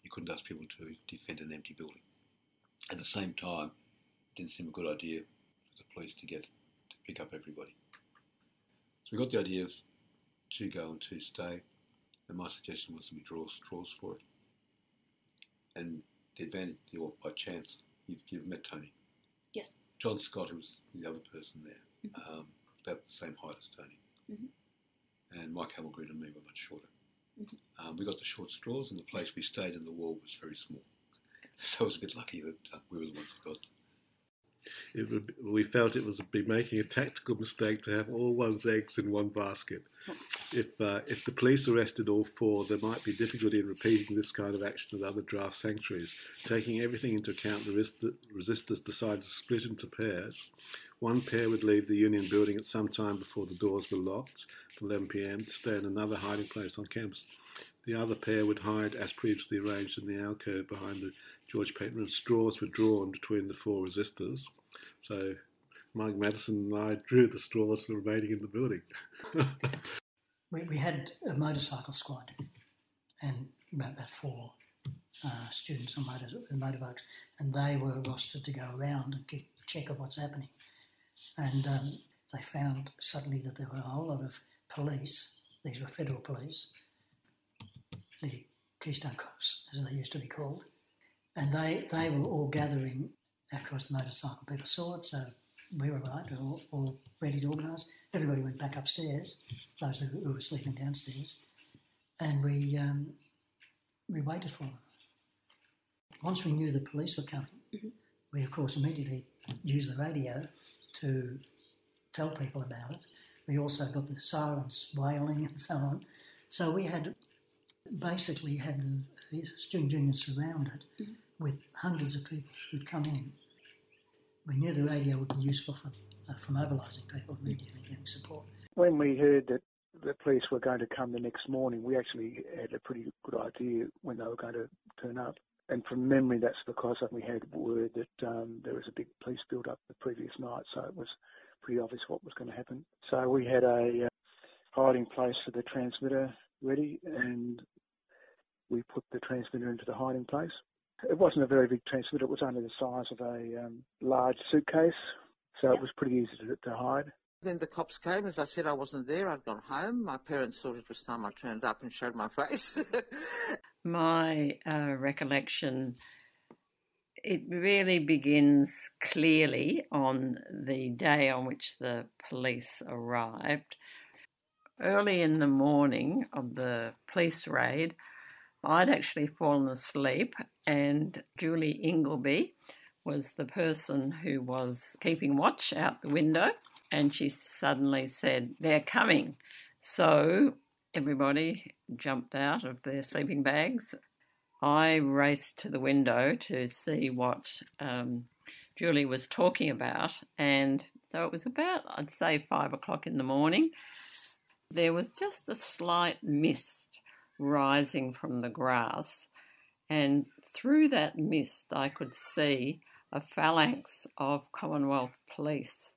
you couldn't ask people to defend an empty building. At the same time, it didn't seem a good idea for the police to pick up everybody. So we got the idea of 2 go and 2 stay, and my suggestion was that we draw straws for it. And the advantage, by chance, You've met Tony. Yes. John Scott, who's the other person there, mm-hmm. About the same height as Tony. Mm-hmm. And Mike Hamel-Green and me were much shorter. Mm-hmm. We got the short straws, and the place we stayed in, the wall was very small. So I was a bit lucky that we were the ones who got them. We felt it would be making a tactical mistake to have all one's eggs in one basket. If the police arrested all four, there might be difficulty in repeating this kind of action at other draft sanctuaries. Taking everything into account, the resistors decided to split into pairs. One pair would leave the union building at some time before the doors were locked at 11 p.m. to stay in another hiding place on campus. The other pair would hide, as previously arranged, in the alcove behind the George Payton, and straws were drawn between the four resistors. So Mike Madison and I drew the straws for remaining in the building. We had a motorcycle squad and about four students on motorbikes, and they were rostered to go around and keep check of what's happening. And they found suddenly that there were a whole lot of police, these were federal police, the Keystone Cops, as they used to be called, and they were all gathering. Of course, the motorcycle people saw it, so we were right, all ready to organise. Everybody went back upstairs, those who were sleeping downstairs, and we waited for them. Once we knew the police were coming, we, of course, immediately used the radio to tell people about it. We also got the sirens wailing and so on. So we had... basically had the student union surrounded with hundreds of people who'd come in. We knew the radio would be useful for mobilising people immediately getting support. When we heard that the police were going to come the next morning, we actually had a pretty good idea when they were going to turn up. And from memory, that's because we had word that there was a big police build-up the previous night, so it was pretty obvious what was going to happen. So we had a hiding place for the transmitter ready, and we put the transmitter into the hiding place. It wasn't a very big transmitter, it was only the size of a large suitcase, so it was pretty easy to hide. Then the cops came. As I said, I wasn't there, I'd gone home. My parents thought it was time I turned up and showed my face. My recollection, it really begins clearly on the day on which the police arrived. Early in the morning of the police raid, I'd actually fallen asleep, and Julie Ingleby was the person who was keeping watch out the window, and she suddenly said, "They're coming." So everybody jumped out of their sleeping bags. I raced to the window to see what Julie was talking about, and so it was about, I'd say, 5 o'clock in the morning. There was just a slight mist rising from the grass, and through that mist I could see a phalanx of Commonwealth Police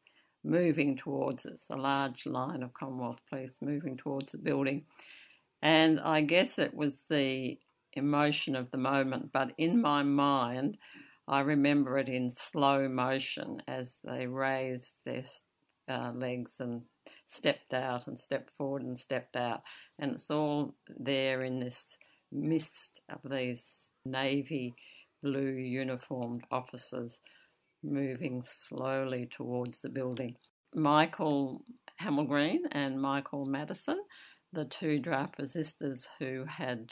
moving towards us, a large line of Commonwealth Police moving towards the building. And I guess it was the emotion of the moment, but in my mind I remember it in slow motion as they raised their legs and stepped out and stepped forward and stepped out, and it's all there in this mist of these navy blue uniformed officers moving slowly towards the building. Michael Hamel-Green and Michael Madison, the two draft resistors who had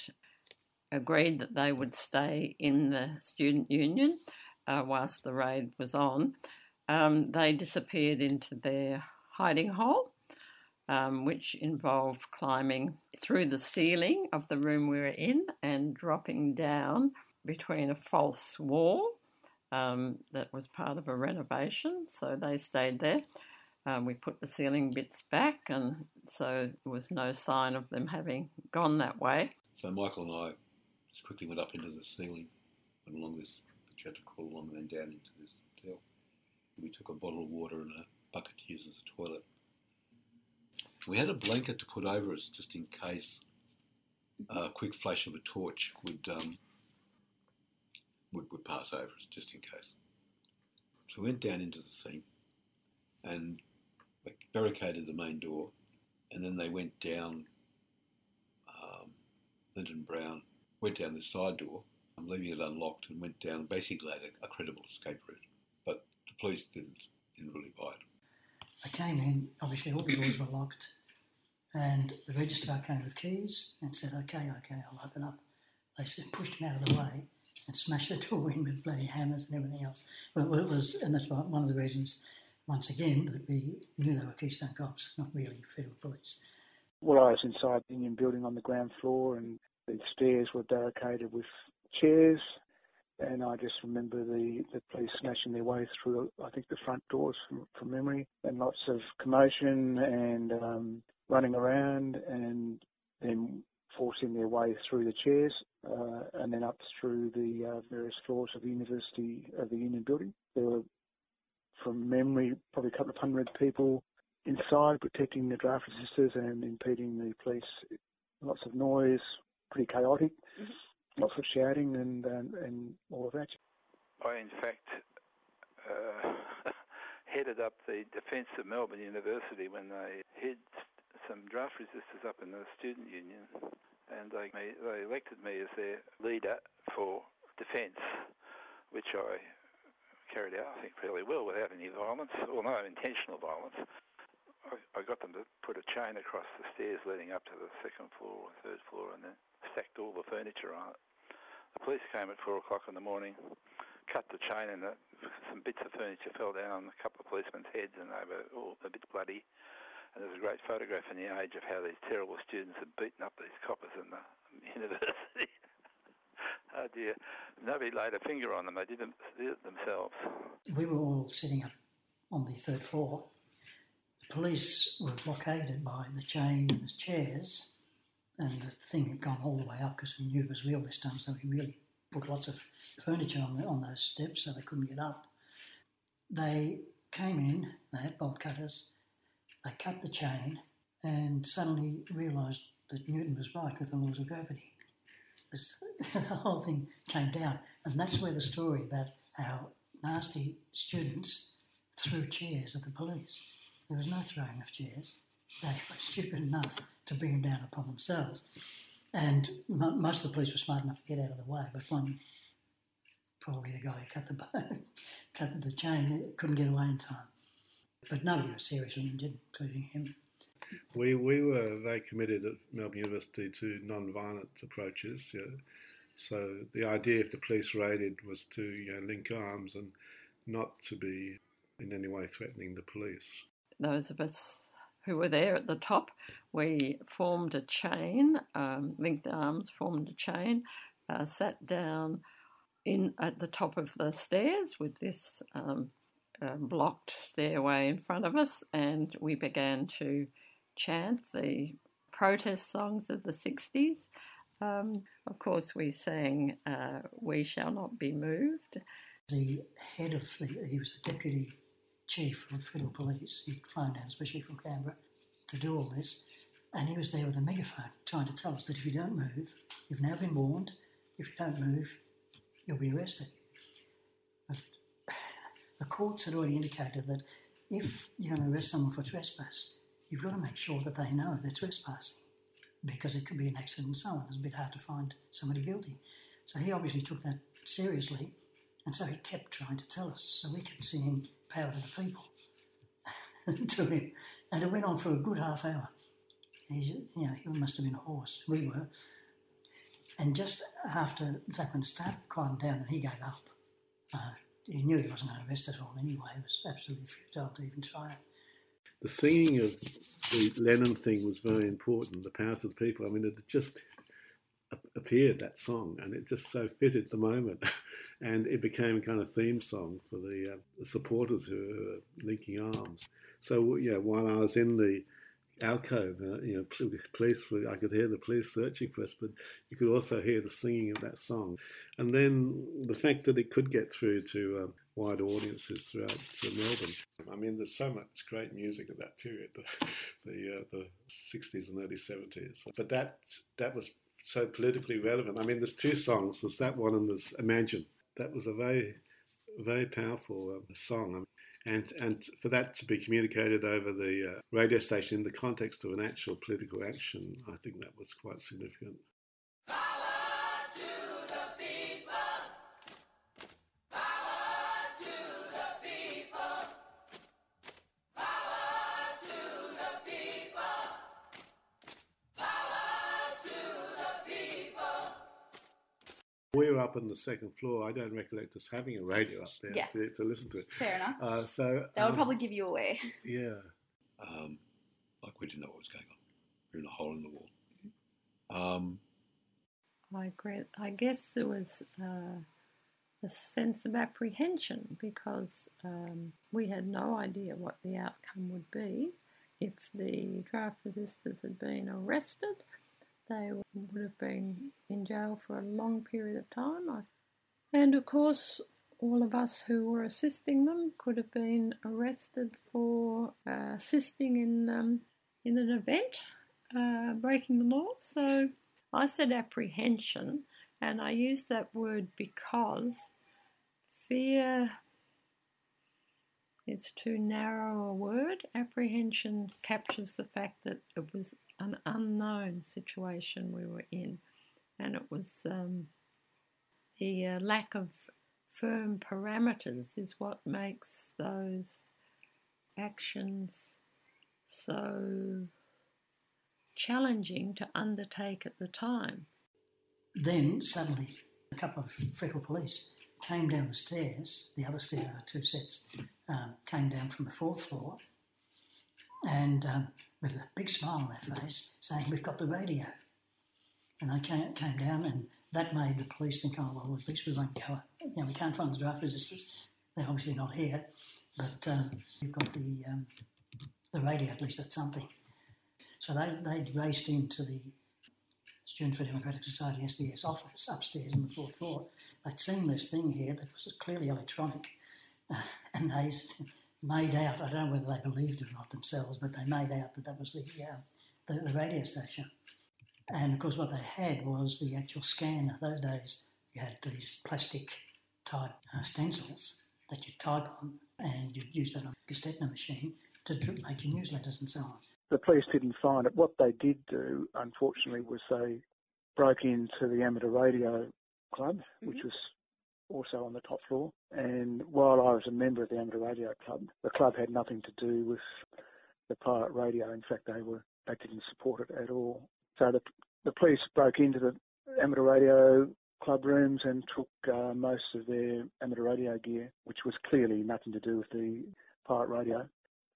agreed that they would stay in the student union whilst the raid was on, they disappeared into their hiding hole, which involved climbing through the ceiling of the room we were in and dropping down between a false wall that was part of a renovation. So they stayed there. We put the ceiling bits back, and so there was no sign of them having gone that way. So Michael and I just quickly went up into the ceiling, went along this, which you had to crawl along, and then down into this dell. We took a bottle of water and a bucket to use as a toilet. We had a blanket to put over us just in case a quick flash of a torch would pass over us, just in case. So we went down into the thing and barricaded the main door, and then they went down, Lyndon Brown went down the side door, leaving it unlocked, and went down basically a credible escape route. But the police didn't really buy it. I came in, obviously all the doors were locked, and the registrar came with keys and said, OK, I'll open up. They said, pushed him out of the way and smashed the door in with bloody hammers and everything else. Well, it was, and that's one of the reasons, once again, that we knew they were Keystone Cops, not really federal police. Well, I was inside the Union Building on the ground floor, and the stairs were barricaded with chairs, and I just remember the police smashing their way through, I think, the front doors from memory, and lots of commotion and running around, and then forcing their way through the chairs and then up through the various floors of the University of the Union Building. There were, from memory, probably a couple of hundred people inside protecting the draft resistors and impeding the police. Lots of noise, pretty chaotic, lots of shouting and all of that. I, in fact, headed up the defence of Melbourne University when they hid some draft resistors up in the student union, and they elected me as their leader for defence, which I carried out, I think, fairly well without any violence, or no intentional violence. I got them to put a chain across the stairs leading up to the second floor or third floor, and then stacked all the furniture on it. The police came at 4 o'clock in the morning, cut the chain, and some bits of furniture fell down on a couple of policemen's heads, and they were all a bit bloody. And there's a great photograph in The Age of how these terrible students had beaten up these coppers in the university. Oh dear. Nobody laid a finger on them. They did it themselves. We were all sitting up on the third floor. The police were blockaded by the chain and the chairs, and the thing had gone all the way up because we knew it was real this time, so we really put lots of furniture on those steps so they couldn't get up. They came in, they had bolt cutters. They cut the chain and suddenly realised that Newton was right with the laws of gravity. The whole thing came down, and that's where the story about how nasty students threw chairs at the police. There was no throwing of chairs. They were stupid enough to bring them down upon themselves. And most of the police were smart enough to get out of the way, but one, probably the guy who cut the bone, cut the chain, couldn't get away in time. But nobody was seriously injured, including him. They committed at Melbourne University to non-violent approaches. You know. So the idea if the police raided was to link arms and not to be in any way threatening the police. Those of us who were there at the top, we formed a chain, linked arms, formed a chain, sat down in at the top of the stairs with this blocked stairway in front of us, and we began to chant the protest songs of the 60s. Of course, we sang We Shall Not Be Moved. He was the deputy chief of federal police. He'd flown down especially from Canberra to do all this, and he was there with a megaphone trying to tell us that if you don't move, you've now been warned, if you don't move, you'll be arrested. The courts had already indicated that if you're going to arrest someone for trespass, you've got to make sure that they know they're trespassing, because it could be an accident and so on. It's a bit hard to find somebody guilty. So he obviously took that seriously, and so he kept trying to tell us, so we kept singing Power to the People to him. And it went on for a good half hour. He must have been a horse. We were. And just after that one started to calm down, and he gave up. He knew he wasn't going to arrest at all anyway. It was absolutely futile to even try it. The singing of the Lennon thing was very important, the Power to the People. I mean, it just appeared, that song, and it just so fitted the moment. And it became a kind of theme song for the supporters who were linking arms. So, while I was in the alcove, I could hear the police searching for us, but you could also hear the singing of that song. And then the fact that it could get through to wide audiences throughout Melbourne. I mean, there's so much great music at that period, the 60s and early 70s. But that was so politically relevant. I mean, there's two songs. There's that one and there's Imagine. That was a very, very powerful song. And for that to be communicated over the radio station in the context of an actual political action, I think that was quite significant. Power to the people! We were up on the second floor. I don't recollect us having a radio up there yes. to listen to it. Fair enough. So that would probably give you away. Yeah. Like we didn't know what was going on. We were in a hole in the wall. I guess there was a sense of apprehension because we had no idea what the outcome would be. If the draft resistors had been arrested, they would have been in jail for a long period of time. And of course, all of us who were assisting them could have been arrested for assisting in an event, breaking the law. So I said apprehension, and I used that word because fear is too narrow a word. Apprehension captures the fact that it was an unknown situation we were in, and it was the lack of firm parameters is what makes those actions so challenging to undertake at the time. Then suddenly a couple of federal police came down the stairs, the other stair, two sets, came down from the fourth floor and with a big smile on their face saying, "We've got the radio." And they came down, and that made the police think, "Oh, well, at least we won't go. You know, we can't find the draft resistors. They're obviously not here, but we've got the radio, at least that's something." So they raced into the Students for Democratic Society, SDS, office upstairs in the fourth floor. They'd seen this thing here that was clearly electronic, and they made out, I don't know whether they believed it or not themselves, but they made out that that was the radio station. And, of course, what they had was the actual scanner. Those days you had these plastic-type stencils that you'd type on, and you'd use that on a Gestetner machine to make your newsletters and so on. The police didn't find it. What they did do, unfortunately, was they broke into the amateur radio club, which was also on the top floor. And while I was a member of the amateur radio club, the club had nothing to do with the pirate radio. In fact, they didn't support it at all. So the police broke into the amateur radio club rooms and took most of their amateur radio gear, which was clearly nothing to do with the pirate radio.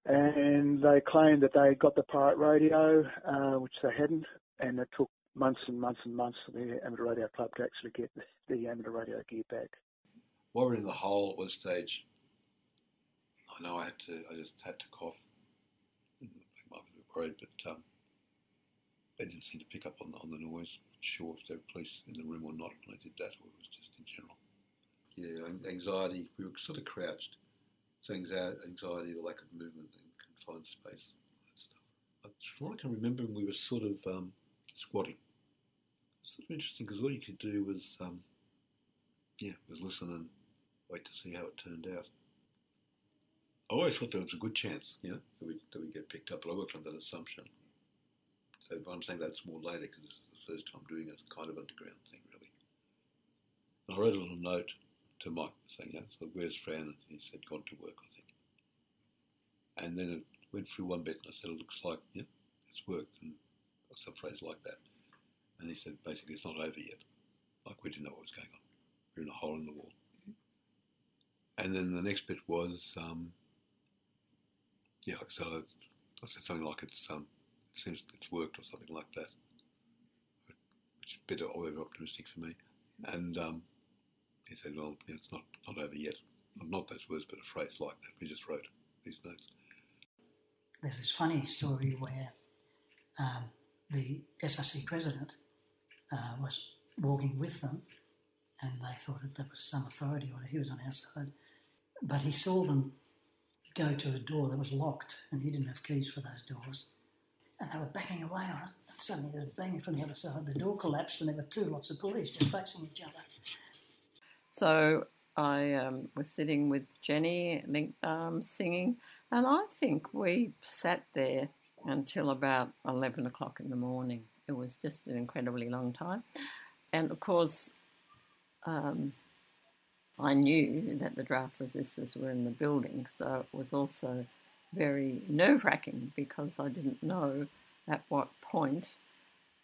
And they claimed that they got the pirate radio, which they hadn't, and it took months and months and months for the amateur radio club to actually get the amateur radio gear back. While we were in the hole at one stage, I know I just had to cough. I might be worried, but they didn't seem to pick up on the noise. I'm not sure if there were police in the room or not when I did that, or it was just in general. Yeah, anxiety. We were sort of crouched. So anxiety, the lack of movement in confined space, that stuff. I can remember when we were sort of squatting. It's sort of interesting because all you could do was listen and wait to see how it turned out. I always thought there was a good chance, that we'd get picked up, but I worked on that assumption. So I'm saying that's more later because this is the first time doing it. It's kind of an underground thing, really. And I wrote a little note to Mike saying, so "Where's Fran?" And he said, "Gone to work, I think." And then it went through one bit, and I said, "It looks like it's worked," and some phrase like that. And he said, basically, "It's not over yet." Like we didn't know what was going on. We were in a hole in the wall. And then the next bit was, I said something like, "It seems it's worked," or something like that, which is a bit over optimistic for me. And he said, "Well, it's not over yet." Not those words, but a phrase like that. We just wrote these notes. There's this funny story where the SRC president was walking with them, and they thought that there was some authority, or he was on our side. But he saw them go to a door that was locked, and he didn't have keys for those doors. And they were backing away on it, and suddenly there was banging from the other side. The door collapsed, and there were two lots of police just facing each other. So I was sitting with Jenny, linked arms, singing, and I think we sat there until about 11 o'clock in the morning. It was just an incredibly long time. And, of course, I knew that the draft resistors were in the building, so it was also very nerve-wracking because I didn't know at what point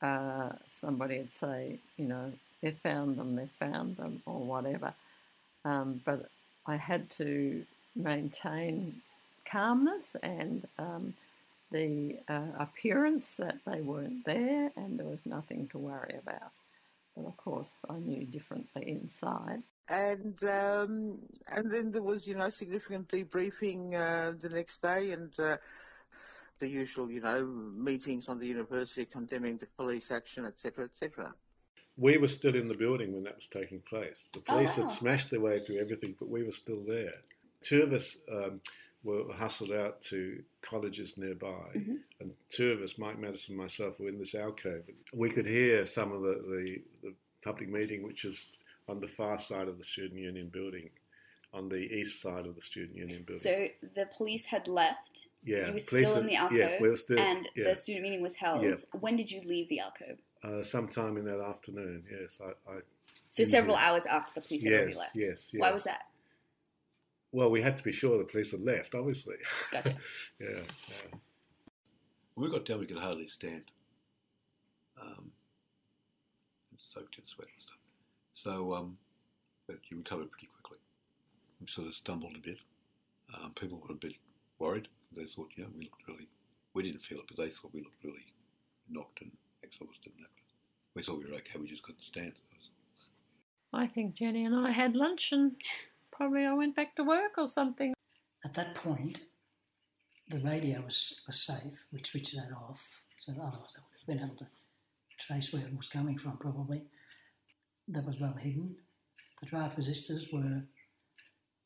somebody would say, They found them, or whatever. But I had to maintain calmness and the appearance that they weren't there and there was nothing to worry about. But of course, I knew differently inside. And then there was, significant debriefing the next day and the usual, meetings on the university condemning the police action, etc., etc. We were still in the building when that was taking place. The police had smashed their way through everything, but we were still there. Two of us were hustled out to cottages nearby, mm-hmm. and two of us, Mike Madison and myself, were in this alcove. We could hear some of the public meeting, which is on the far side of the Student Union building, on the east side of the Student Union building. So the police had left, you were still in the alcove, the student meeting was held. Yeah. When did you leave the alcove? Sometime in that afternoon, yes. So several hours after the police had already left? Yes. Why was that? Well, we had to be sure the police had left, obviously. Gotcha. Yeah. When we got down, we could hardly stand. Soaked in sweat and stuff. So, but you recovered pretty quickly. We sort of stumbled a bit. People were a bit worried. They thought, we looked really... We didn't feel it, but they thought we looked really knocked and exhausted. We thought we were okay, we just couldn't stand. I think Jenny and I had lunch and... Probably I went back to work or something. At that point, the radio was safe. We'd switched that off, so otherwise I would have been able to trace where it was coming from, probably. That was well hidden. The draft resistors were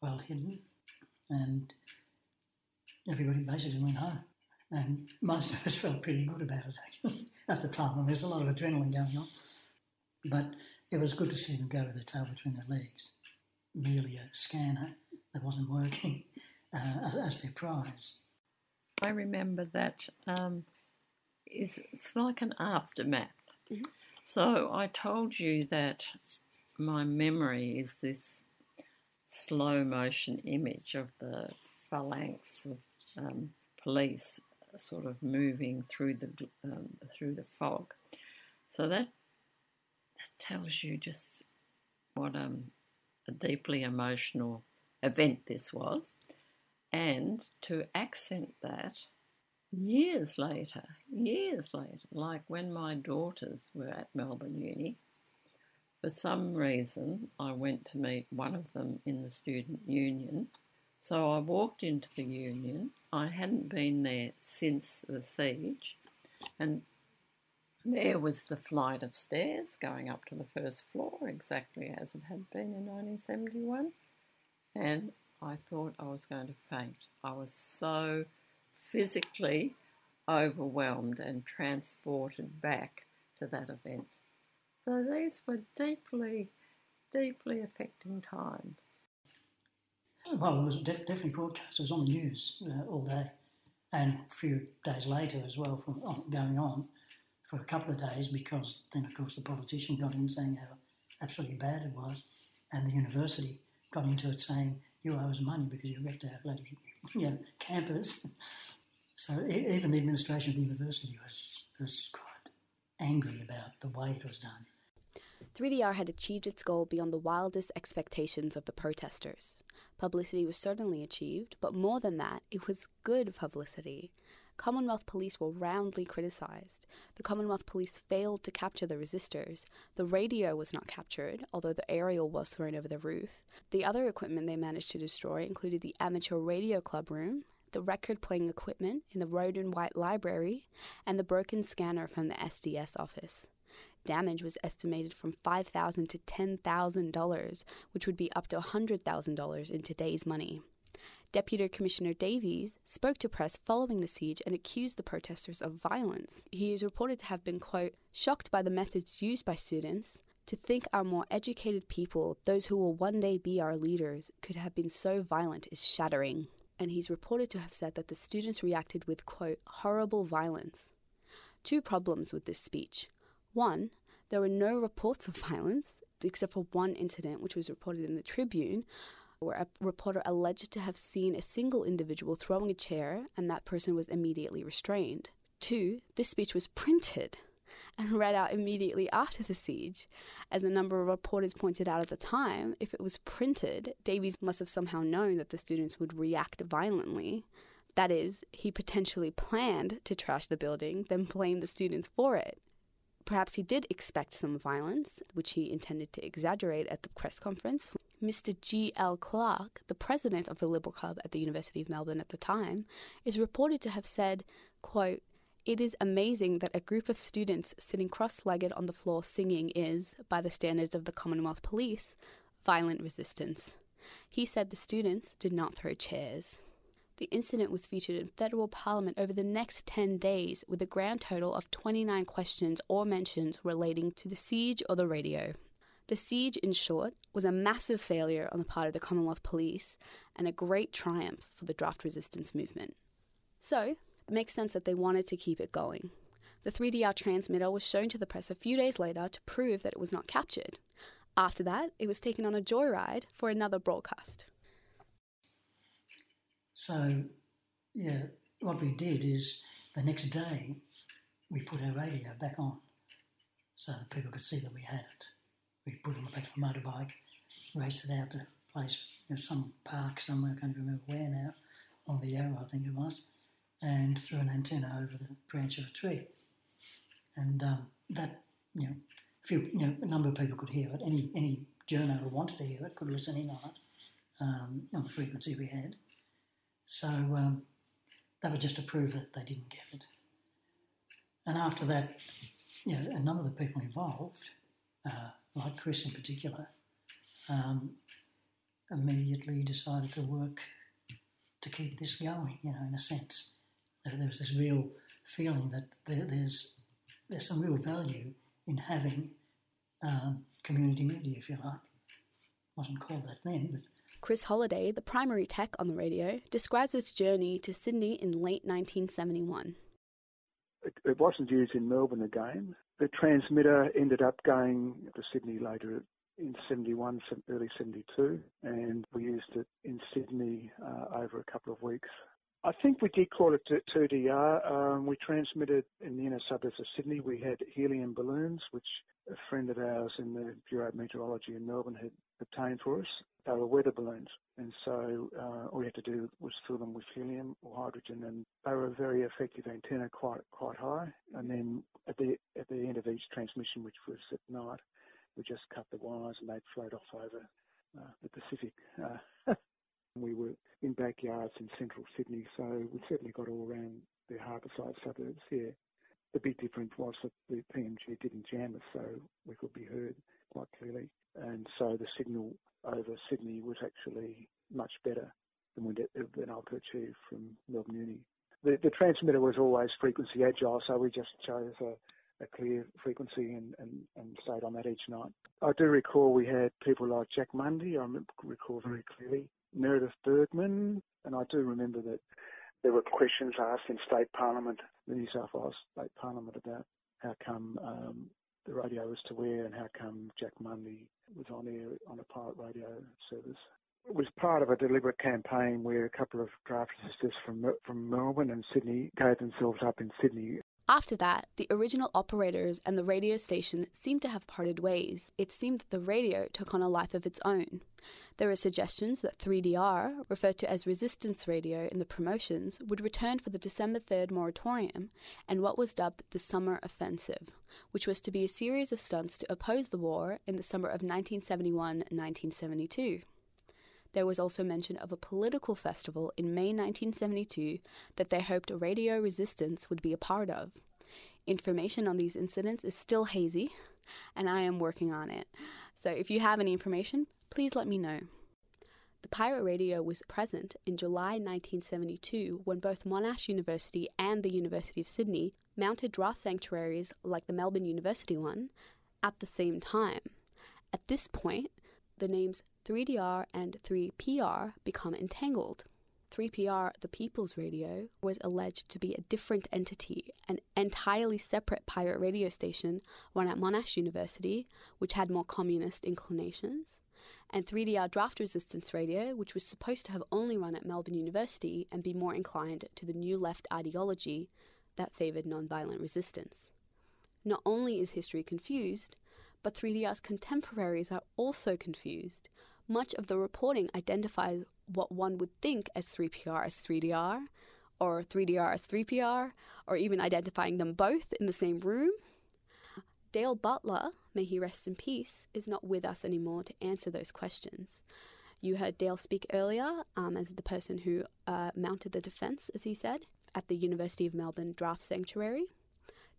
well hidden, and everybody basically went home. And most of us felt pretty good about it, actually, at the time. I mean, there's a lot of adrenaline going on. But it was good to see them go to the tail between their legs. Merely a scanner that wasn't working as their prize. I remember that it's like an aftermath. Mm-hmm. So I told you that my memory is this slow motion image of the phalanx of police sort of moving through the fog. So that tells you just what a deeply emotional event this was, and to accent that years later, like when my daughters were at Melbourne Uni, for some reason I went to meet one of them in the student union. So I walked into the union. I hadn't been there since the siege, and there was the flight of stairs going up to the first floor, exactly as it had been in 1971, and I thought I was going to faint. I was so physically overwhelmed and transported back to that event. So these were deeply, deeply affecting times. Well, it was definitely broadcast. It was on the news all day, and a few days later as well, from going on. For a couple of days, because then, of course, the politician got in saying how absolutely bad it was, and the university got into it saying, you owe us money because you wrecked our bloody campus. So even the administration of the university was quite angry about the way it was done. 3DR had achieved its goal beyond the wildest expectations of the protesters. Publicity was certainly achieved, but more than that, it was good publicity. Commonwealth Police were roundly criticised. The Commonwealth Police failed to capture the resistors. The radio was not captured, although the aerial was thrown over the roof. The other equipment they managed to destroy included the amateur radio club room, the record-playing equipment in the Road and White Library, and the broken scanner from the SDS office. Damage was estimated from $5,000 to $10,000, which would be up to $100,000 in today's money. Deputy Commissioner Davies spoke to press following the siege and accused the protesters of violence. He is reported to have been, quote, shocked by the methods used by students, to think our more educated people, those who will one day be our leaders, could have been so violent is shattering. And he's reported to have said that the students reacted with, quote, horrible violence. Two problems with this speech. One, there were no reports of violence, except for one incident which was reported in the Tribune, where a reporter alleged to have seen a single individual throwing a chair, and that person was immediately restrained. Two, this speech was printed, and read out immediately after the siege. As a number of reporters pointed out at the time, if it was printed, Davies must have somehow known that the students would react violently. That is, he potentially planned to trash the building, then blame the students for it. Perhaps he did expect some violence, which he intended to exaggerate at the press conference. Mr. G. L. Clark, the president of the Liberal Club at the University of Melbourne at the time, is reported to have said, quote, "It is amazing that a group of students sitting cross-legged on the floor singing is, by the standards of the Commonwealth Police, violent resistance." He said the students did not throw chairs. The incident was featured in federal parliament over the next 10 days with a grand total of 29 questions or mentions relating to the siege or the radio. The siege, in short, was a massive failure on the part of the Commonwealth Police and a great triumph for the draft resistance movement. So, it makes sense that they wanted to keep it going. The 3DR transmitter was shown to the press a few days later to prove that it was not captured. After that, it was taken on a joyride for another broadcast. So, yeah, what we did is the next day we put our radio back on so that people could see that we had it. We put it on the back of a motorbike, raced it out to a place, in some park somewhere, I can't remember where now, on the Yarra, I think it was, and threw an antenna over the branch of a tree. And that, a number of people could hear it. Any journo who wanted to hear it could listen in on it, on the frequency we had. So they were just to prove that they didn't get it. And after that, a number of the people involved, like Chris in particular, immediately decided to work to keep this going, in a sense. There was this real feeling that there's some real value in having community media, if you like. It wasn't called that then, but Chris Holliday, the primary tech on the radio, describes his journey to Sydney in late 1971. It wasn't used in Melbourne again. The transmitter ended up going to Sydney later in 71, early 72, and we used it in Sydney over a couple of weeks. I think we did call it 2DR. We transmitted in the inner suburbs of Sydney. We had helium balloons, which a friend of ours in the Bureau of Meteorology in Melbourne had obtained for us. They were weather balloons, and so all we had to do was fill them with helium or hydrogen, and they were a very effective antenna, quite high. And then at the end of each transmission, which was at night, we just cut the wires and they'd float off over the Pacific. We were in backyards in central Sydney, so we certainly got all around the harbourside suburbs, yeah. The big difference was that the PMG didn't jam us, so we could be heard quite clearly. And so the signal over Sydney was actually much better than I could achieve from Melbourne Uni. The transmitter was always frequency agile, so we just chose a clear frequency and stayed on that each night. I do recall we had people like Jack Mundy, I recall very clearly, Meredith Bergman, and I do remember that there were questions asked in State Parliament, the New South Wales State Parliament, about how come the radio was to air and how come Jack Mundy was on air on a pirate radio service. It was part of a deliberate campaign where a couple of draft resistors from Melbourne and Sydney gave themselves up in Sydney. After that, the original operators and the radio station seemed to have parted ways. It seemed that the radio took on a life of its own. There are suggestions that 3DR, referred to as resistance radio in the promotions, would return for the December 3rd moratorium and what was dubbed the Summer Offensive, which was to be a series of stunts to oppose the war in the summer of 1971-1972. There was also mention of a political festival in May 1972 that they hoped radio resistance would be a part of. Information on these incidents is still hazy, and I am working on it. So if you have any information, please let me know. The pirate radio was present in July 1972 when both Monash University and the University of Sydney mounted draft sanctuaries like the Melbourne University one at the same time. At this point, the names 3DR and 3PR become entangled. 3PR, the People's Radio, was alleged to be a different entity, an entirely separate pirate radio station, one at Monash University, which had more communist inclinations, and 3DR Draft Resistance Radio, which was supposed to have only run at Melbourne University and be more inclined to the New Left ideology that favoured non-violent resistance. Not only is history confused, but 3DR's contemporaries are also confused. Much of the reporting identifies what one would think as 3PR as 3DR, or 3DR as 3PR, or even identifying them both in the same room. Dale Butler, may he rest in peace, is not with us anymore to answer those questions. You heard Dale speak earlier as the person who mounted the defence, as he said, at the University of Melbourne Draft Sanctuary.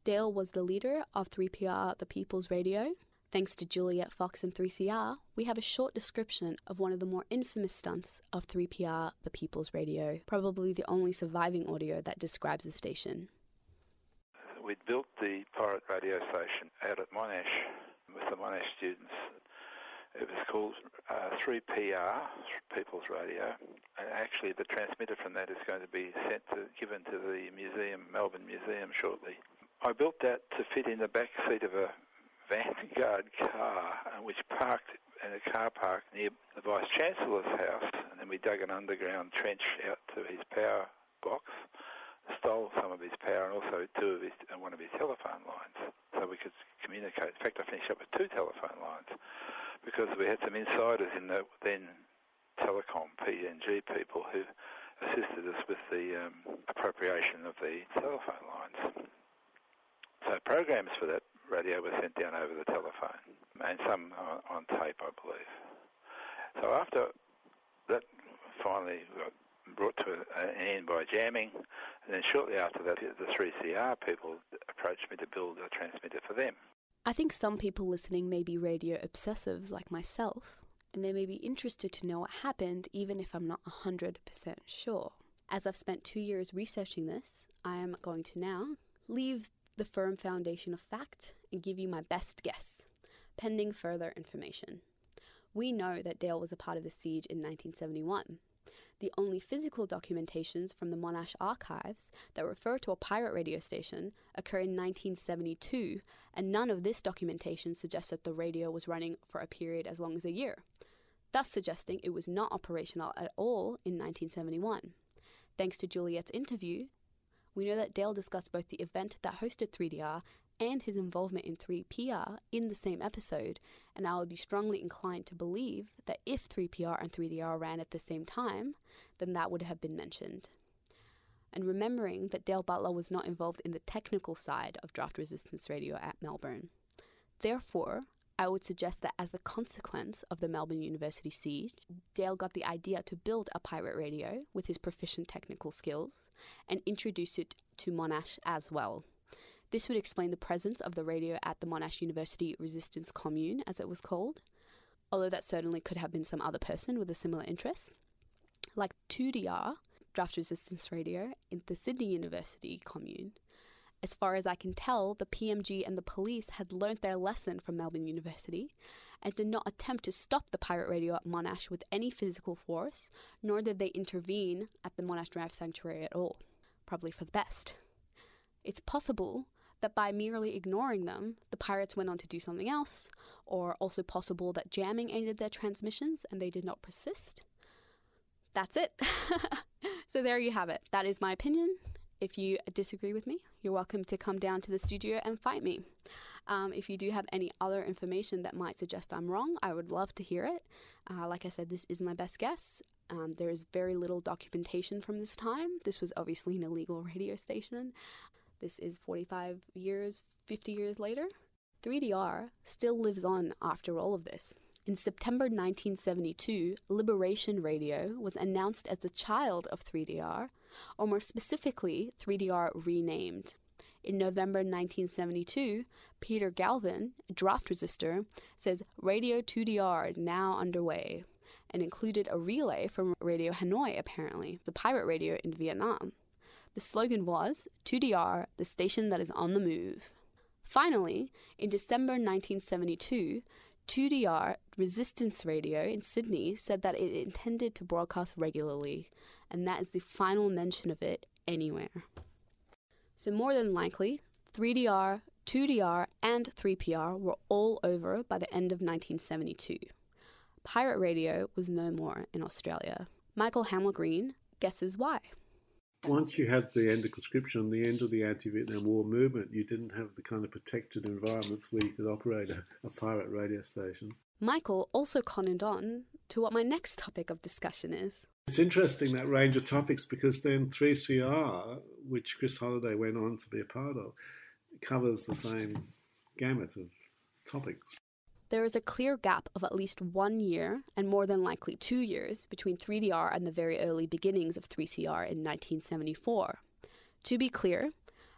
Dale was the leader of 3PR, the People's Radio. Thanks to Juliet Fox and 3CR, we have a short description of one of the more infamous stunts of 3PR, the People's Radio, probably the only surviving audio that describes the station. We'd built the pirate radio station out at Monash with the Monash students. It was called 3PR, People's Radio, and actually the transmitter from that is going to be given to the museum, Melbourne Museum, shortly. I built that to fit in the back seat of a Vanguard car, which parked in a car park near the Vice-Chancellor's house, and then we dug an underground trench out to his power box, stole some of his power and also one of his telephone lines, so we could communicate. In fact, I finished up with 2 telephone lines because we had some insiders in the then Telecom PNG people who assisted us with the appropriation of the telephone lines. So programs for that radio were sent down over the telephone, and some on tape, I believe. So after that finally got brought to an end by jamming, and then shortly after that, the 3CR people approached me to build a transmitter for them. I think some people listening may be radio obsessives like myself, and they may be interested to know what happened, even if I'm not 100% sure. As I've spent 2 years researching this, I am going to now leave the firm foundation of fact and give you my best guess, pending further information. We know that Dale was a part of the siege in 1971. The only physical documentations from the Monash archives that refer to a pirate radio station occur in 1972, and none of this documentation suggests that the radio was running for a period as long as a year, thus suggesting it was not operational at all in 1971. Thanks to Juliet's interview, we know that Dale discussed both the event that hosted 3DR and his involvement in 3PR in the same episode, and I would be strongly inclined to believe that if 3PR and 3DR ran at the same time, then that would have been mentioned. And remembering that Dale Butler was not involved in the technical side of Draft Resistance Radio at Melbourne. Therefore, I would suggest that as a consequence of the Melbourne University siege, Dale got the idea to build a pirate radio with his proficient technical skills and introduce it to Monash as well. This would explain the presence of the radio at the Monash University Resistance Commune, as it was called, although that certainly could have been some other person with a similar interest. Like 2DR, Draft Resistance Radio, in the Sydney University Commune. As far as I can tell, the PMG and the police had learnt their lesson from Melbourne University and did not attempt to stop the pirate radio at Monash with any physical force, nor did they intervene at the Monash Draft Sanctuary at all. Probably for the best. It's possible that by merely ignoring them, the pirates went on to do something else, or also possible that jamming ended their transmissions and they did not persist. That's it. So there you have it. That is my opinion. If you disagree with me, you're welcome to come down to the studio and fight me. If you do have any other information that might suggest I'm wrong, I would love to hear it. Like I said, this is my best guess. There is very little documentation from this time. This was obviously an illegal radio station. This is 50 years later. 3DR still lives on after all of this. In September 1972, Liberation Radio was announced as the child of 3DR, or more specifically, 3DR renamed. In November 1972, Peter Galvin, a draft resister, says Radio 2DR now underway, and included a relay from Radio Hanoi, apparently, the pirate radio in Vietnam. The slogan was, 2DR, the station that is on the move. Finally, in December 1972, 2DR Resistance Radio in Sydney said that it intended to broadcast regularly, and that is the final mention of it anywhere. So more than likely, 3DR, 2DR, and 3PR were all over by the end of 1972. Pirate radio was no more in Australia. Michael Hamel-Green guesses why. once you had the end of conscription, the end of the anti-Vietnam War movement, you didn't have the kind of protected environments where you could operate a pirate radio station. Michael also commented on to what my next topic of discussion is. It's interesting, that range of topics, because then 3CR, which Chris Holliday went on to be a part of, covers the same gamut of topics. There is a clear gap of at least 1 year, and more than likely 2 years, between 3DR and the very early beginnings of 3CR in 1974. To be clear,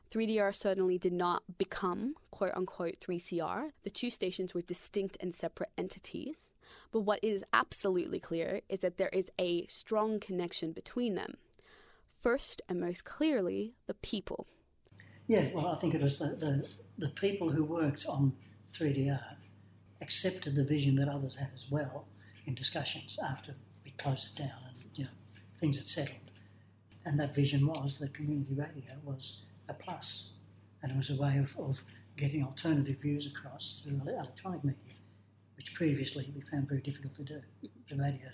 3DR certainly did not become, quote-unquote, 3CR. The two stations were distinct and separate entities. But what is absolutely clear is that there is a strong connection between them. First, and most clearly, the people. Yeah, well, I think it was the people who worked on 3DR accepted the vision that others had as well in discussions after we closed it down and, you know, things had settled. And that vision was that community radio was a plus, and it was a way of getting alternative views across through electronic media, which previously we found very difficult to do. The radio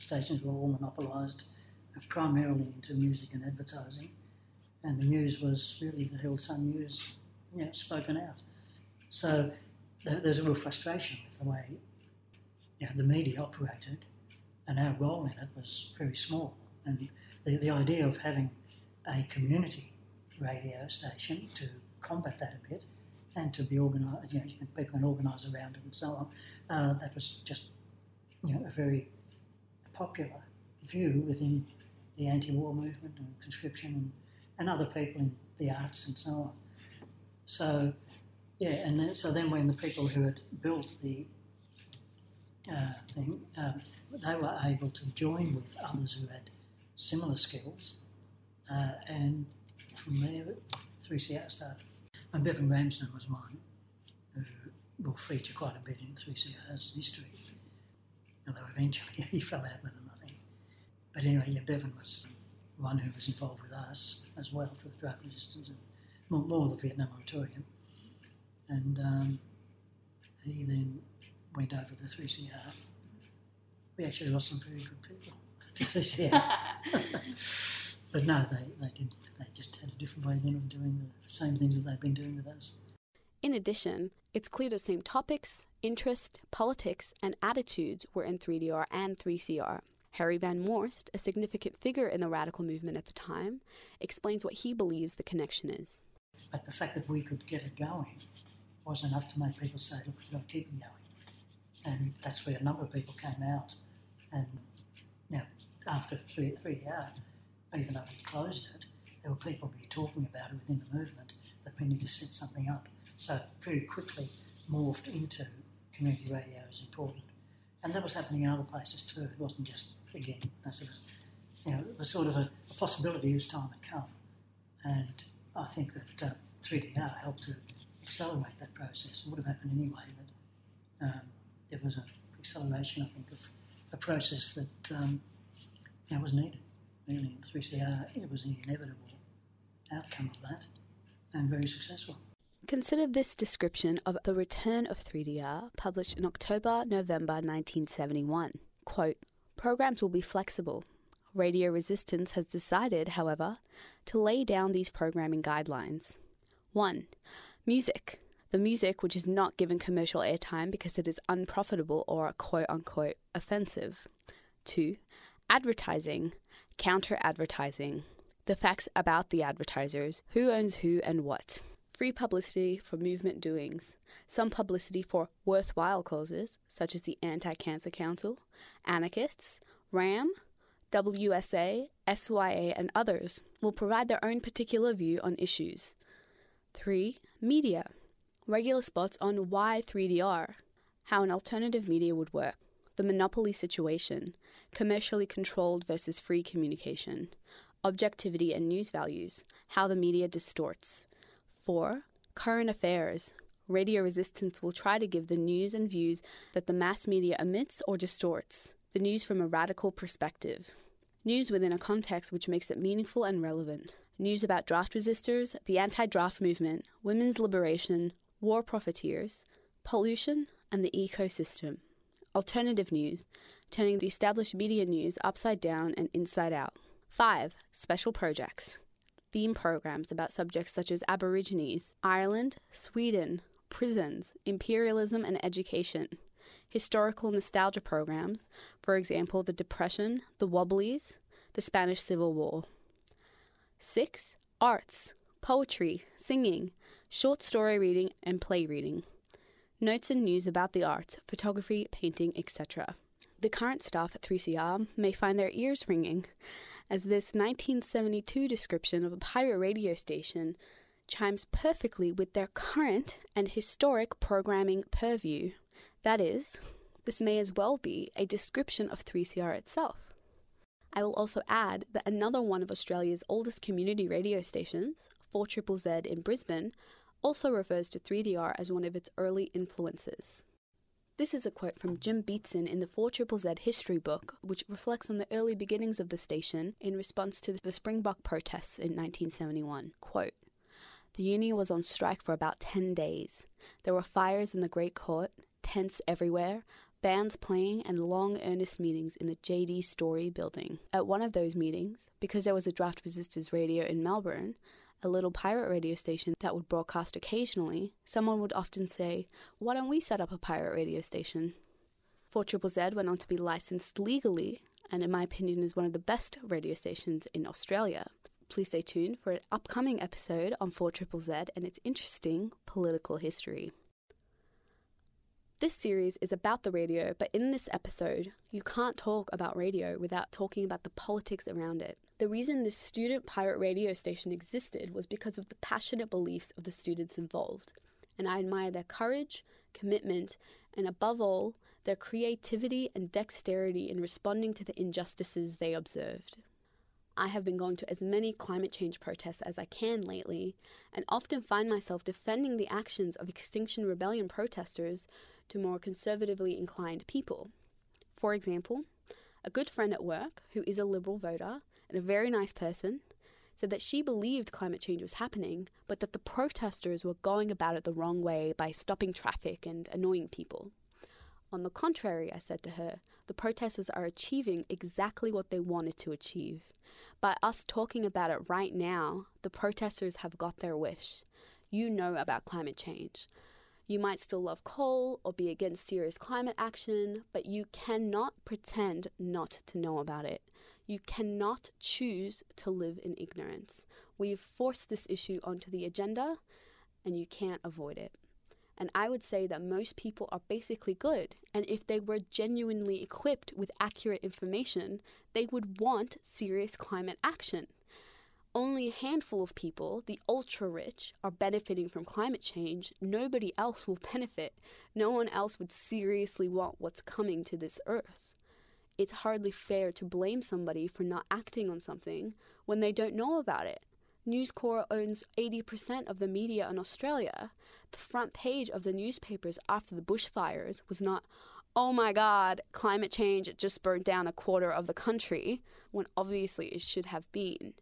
stations were all monopolised primarily into music and advertising, and the news was really the Herald Sun News, you know, spoken out. So there's a real frustration with the way, you know, the media operated, and our role in it was very small. And the idea of having a community radio station to combat that a bit, and to be organised, you know, people can organise around it and so on. That was just, you know, a very popular view within the anti-war movement and conscription and other people in the arts and so on. So, yeah, and then, so then when the people who had built the thing, they were able to join with others who had similar skills, and from there, 3CR started. And Bevan Ramsden was mine, who will feature quite a bit in 3CR's history, although eventually he fell out with them, I think. But anyway, yeah, Bevan was one who was involved with us as well for the Draft Resistance and more the Vietnam Auditorium. And he then went over to 3CR. We actually lost some very good people to 3CR. But no, they didn't. They just had a different way then of doing the same things that they've been doing with us. In addition, it's clear the same topics, interest, politics and attitudes were in 3DR and 3CR. Harry Van Moorst, a significant figure in the radical movement at the time, explains what he believes the connection is. But the fact that we could get it going was enough to make people say, look, we've got to keep it going. And that's where a number of people came out. And, you know, after 3DR... even though we closed it, there were people we were talking about it within the movement that we need to set something up. So it very quickly morphed into community radio is important. And that was happening in other places too. It wasn't just, again, it was, you know, it was sort of a possibility whose time had come. And I think that 3DR helped to accelerate that process. It would have happened anyway, but it was an acceleration, I think, of a process that you know, was needed. Really, 3CR, it was the inevitable outcome of that, and very successful. Consider this description of the return of 3DR, published in October-November 1971. Quote, "Programs will be flexible. Radio Resistance has decided, however, to lay down these programming guidelines. 1. Music. The music which is not given commercial airtime because it is unprofitable or quote-unquote offensive. 2. Advertising. Counter-advertising. The facts about the advertisers, who owns who and what. Free publicity for movement doings. Some publicity for worthwhile causes, such as the Anti-Cancer Council, anarchists, RAM, WSA, SYA and others, will provide their own particular view on issues. 3. Media. Regular spots on why 3DR, how an alternative media would work. The monopoly situation, commercially controlled versus free communication, objectivity and news values, how the media distorts. 4. Current affairs. Radio Resistance will try to give the news and views that the mass media omits or distorts, the news from a radical perspective. News within a context which makes it meaningful and relevant. News about draft resistors, the anti-draft movement, women's liberation, war profiteers, pollution, and the ecosystem. Alternative news, turning the established media news upside down and inside out. 5. Special projects. Theme programs about subjects such as Aborigines, Ireland, Sweden, prisons, imperialism and education. Historical nostalgia programs, for example, the Depression, the Wobblies, the Spanish Civil War. 6. Arts, poetry, singing, short story reading and play reading. Notes and news about the arts, photography, painting, etc. The current staff at 3CR may find their ears ringing as this 1972 description of a pirate radio station chimes perfectly with their current and historic programming purview. That is, this may as well be a description of 3CR itself. I will also add that another one of Australia's oldest community radio stations, 4ZZZ in Brisbane, also refers to 3DR as one of its early influences. This is a quote from Jim Beatson in the 4ZZZ history book, which reflects on the early beginnings of the station in response to the Springbok protests in 1971. Quote, "The uni was on strike for about 10 days. There were fires in the Great Court, tents everywhere, bands playing and long, earnest meetings in the J.D. Story building. At one of those meetings, because there was a Draft Resistance Radio in Melbourne, a little pirate radio station that would broadcast occasionally, someone would often say, 'Why don't we set up a pirate radio station?' 4ZZZ went on to be licensed legally, and in my opinion is one of the best radio stations in Australia. Please stay tuned for an upcoming episode on 4ZZZ and its interesting political history." This series is about the radio, but in this episode, you can't talk about radio without talking about the politics around it. The reason this student pirate radio station existed was because of the passionate beliefs of the students involved, and I admire their courage, commitment, and above all, their creativity and dexterity in responding to the injustices they observed. I have been going to as many climate change protests as I can lately, and often find myself defending the actions of Extinction Rebellion protesters to more conservatively inclined people. For example, a good friend at work, who is a Liberal voter and a very nice person, said that she believed climate change was happening, but that the protesters were going about it the wrong way by stopping traffic and annoying people. "On the contrary," I said to her, "the protesters are achieving exactly what they wanted to achieve. By us talking about it right now, the protesters have got their wish. You know about climate change. You might still love coal or be against serious climate action, but you cannot pretend not to know about it. You cannot choose to live in ignorance. We've forced this issue onto the agenda, and you can't avoid it." And I would say that most people are basically good, and if they were genuinely equipped with accurate information, they would want serious climate action. Only a handful of people, the ultra-rich, are benefiting from climate change. Nobody else will benefit. No one else would seriously want what's coming to this earth. It's hardly fair to blame somebody for not acting on something when they don't know about it. News Corp owns 80% of the media in Australia. The front page of the newspapers after the bushfires was not, "Oh my God, climate change just burnt down a quarter of the country," when obviously it should have been.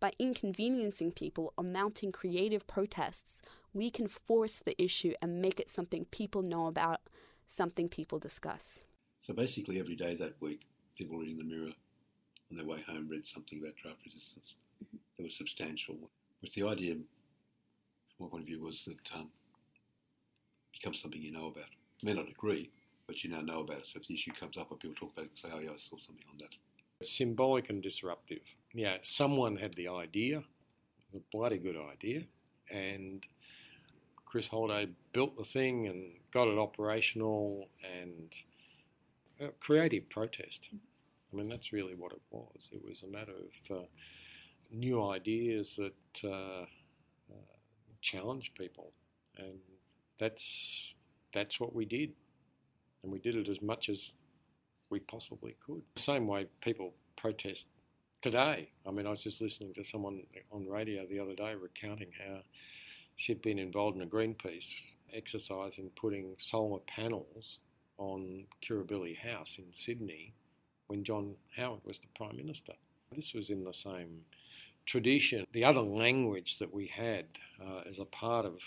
By inconveniencing people or mounting creative protests, we can force the issue and make it something people know about, something people discuss. So basically every day that week, people reading the Mirror on their way home read something about draft resistance. That was substantial. Which the idea, from my point of view, was that it becomes something you know about. You may not agree, but you now know about it. So if the issue comes up, or people talk about it and say, "Oh yeah, I saw something on that." It's symbolic and disruptive. Yeah, someone had the idea, a bloody good idea, and Chris Holliday built the thing and got it operational, and creative protest. I mean, that's really what it was. It was a matter of new ideas that challenge people, and that's what we did, and we did it as much as we possibly could. The same way people protest today. I mean, I was just listening to someone on radio the other day recounting how she'd been involved in a Greenpeace exercise in putting solar panels on Kirribilli House in Sydney when John Howard was the Prime Minister. This was in the same tradition. The other language that we had as a part of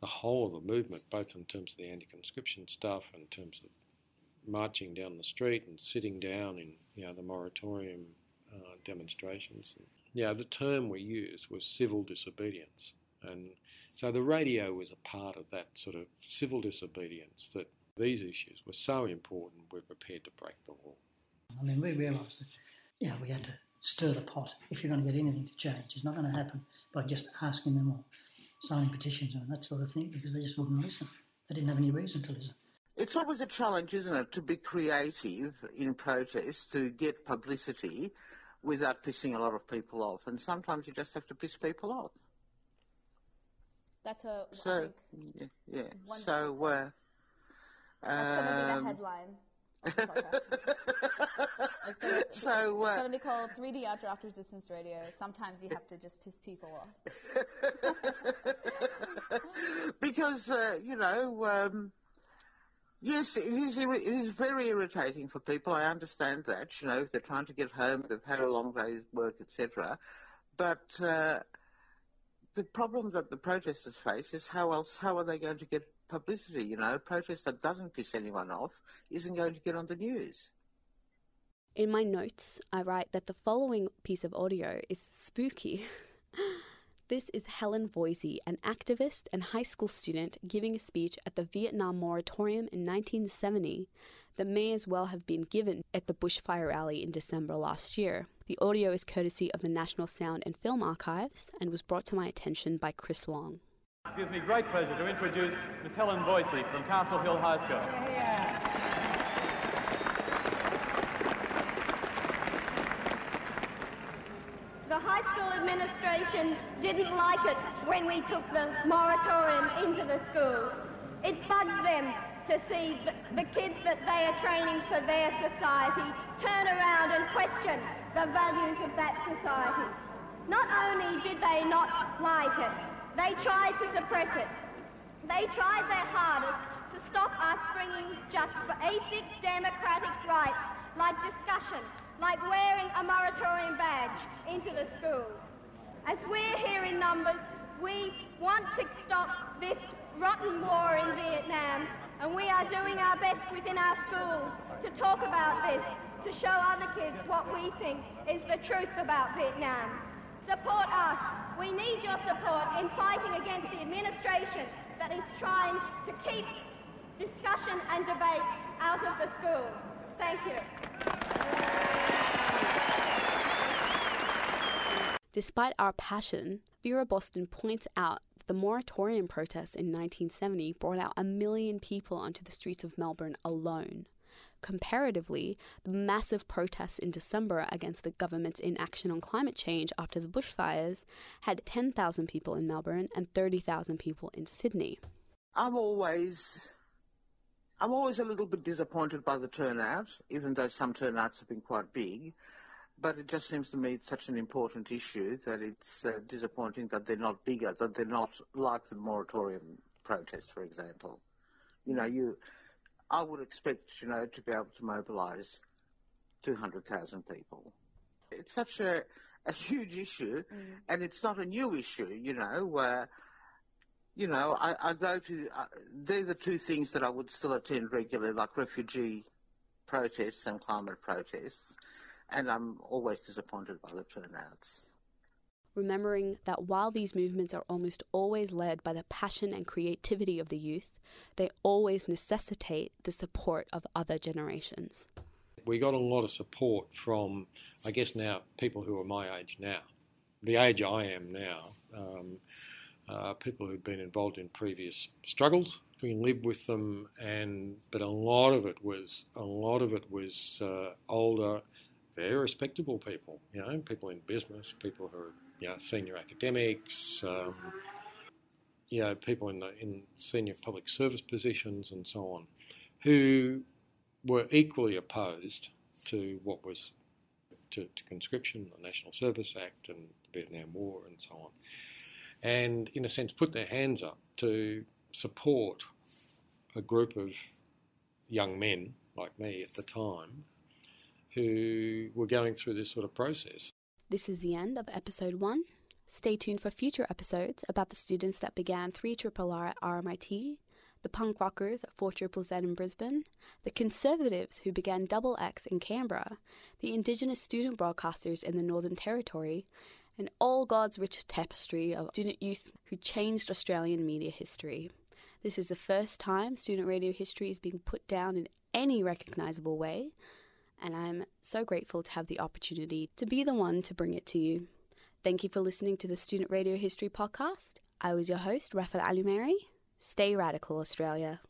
the whole of the movement, both in terms of the anti-conscription stuff, in terms of marching down the street and sitting down in the moratorium demonstrations. Now, the term we used was civil disobedience. And so the radio was a part of that sort of civil disobedience, that these issues were so important we're prepared to break the law. I mean, we realised that, you know, we had to stir the pot if you're going to get anything to change. It's not going to happen by just asking them or signing petitions and that sort of thing, because they just wouldn't listen. They didn't have any reason to listen. It's always a challenge, isn't it, to be creative in protest, to get publicity without pissing a lot of people off. And sometimes you just have to piss people off. That's a wonderful. That's going to be the headline. It's going to be called 3DR Draft Resistance Radio. Sometimes you have to just piss people off. Because, yes, it is very irritating for people. I understand that, you know, if they're trying to get home, they've had a long day's work, etc. But the problem that the protesters face is how are they going to get publicity, you know? A protest that doesn't piss anyone off isn't going to get on the news. In my notes, I write that the following piece of audio is spooky. This is Helen Voisey, an activist and high school student, giving a speech at the Vietnam Moratorium in 1970 that may as well have been given at the bushfire rally in December last year. The audio is courtesy of the National Sound and Film Archives and was brought to my attention by Chris Long. It gives me great pleasure to introduce Miss Helen Voisey from Castle Hill High School. Yeah, yeah. The high school administration didn't like it when we took the moratorium into the schools. It bugs them to see the kids that they are training for their society turn around and question the values of that society. Not only did they not like it, they tried to suppress it. They tried their hardest to stop us bringing just basic democratic rights, like discussion, like wearing a moratorium badge, into the schools. As we're here in numbers, we want to stop this rotten war in Vietnam, and we are doing our best within our schools to talk about this, to show other kids what we think is the truth about Vietnam. Support us. We need your support in fighting against the administration that is trying to keep discussion and debate out of the school. Thank you. Despite our passion, Vera Boston points out that the moratorium protests in 1970 brought out 1 million people onto the streets of Melbourne alone. Comparatively, the massive protests in December against the government's inaction on climate change after the bushfires had 10,000 people in Melbourne and 30,000 people in Sydney. I'm always a little bit disappointed by the turnout, even though some turnouts have been quite big. But it just seems to me it's such an important issue that it's disappointing that they're not bigger, that they're not like the moratorium protest, for example. You know, I would expect, you know, to be able to mobilise 200,000 people. It's such a huge issue, and it's not a new issue, you know. They're the two things that I would still attend regularly, like refugee protests and climate protests, and I'm always disappointed by the turnouts. Remembering that while these movements are almost always led by the passion and creativity of the youth, they always necessitate the support of other generations. We got a lot of support from, I guess now, people who are my age now, the age I am now, people who'd been involved in previous struggles. We lived with them, but a lot of it was older, very respectable people, you know, people in business, people who are, you know, senior academics, you know, people in senior public service positions and so on, who were equally opposed to what was to conscription, the National Service Act and the Vietnam War and so on, and in a sense put their hands up to support a group of young men like me at the time who were going through this sort of process. This is the end of episode 1. Stay tuned for future episodes about the students that began 3RRR at RMIT, the punk rockers at 4ZZZ in Brisbane, the Conservatives who began Double X in Canberra, the Indigenous student broadcasters in the Northern Territory, and all God's rich tapestry of student youth who changed Australian media history. This is the first time student radio history is being put down in any recognisable way, and I'm so grateful to have the opportunity to be the one to bring it to you. Thank you for listening to the Student Radio History Podcast. I was your host, Rafael Alumeri. Stay radical, Australia.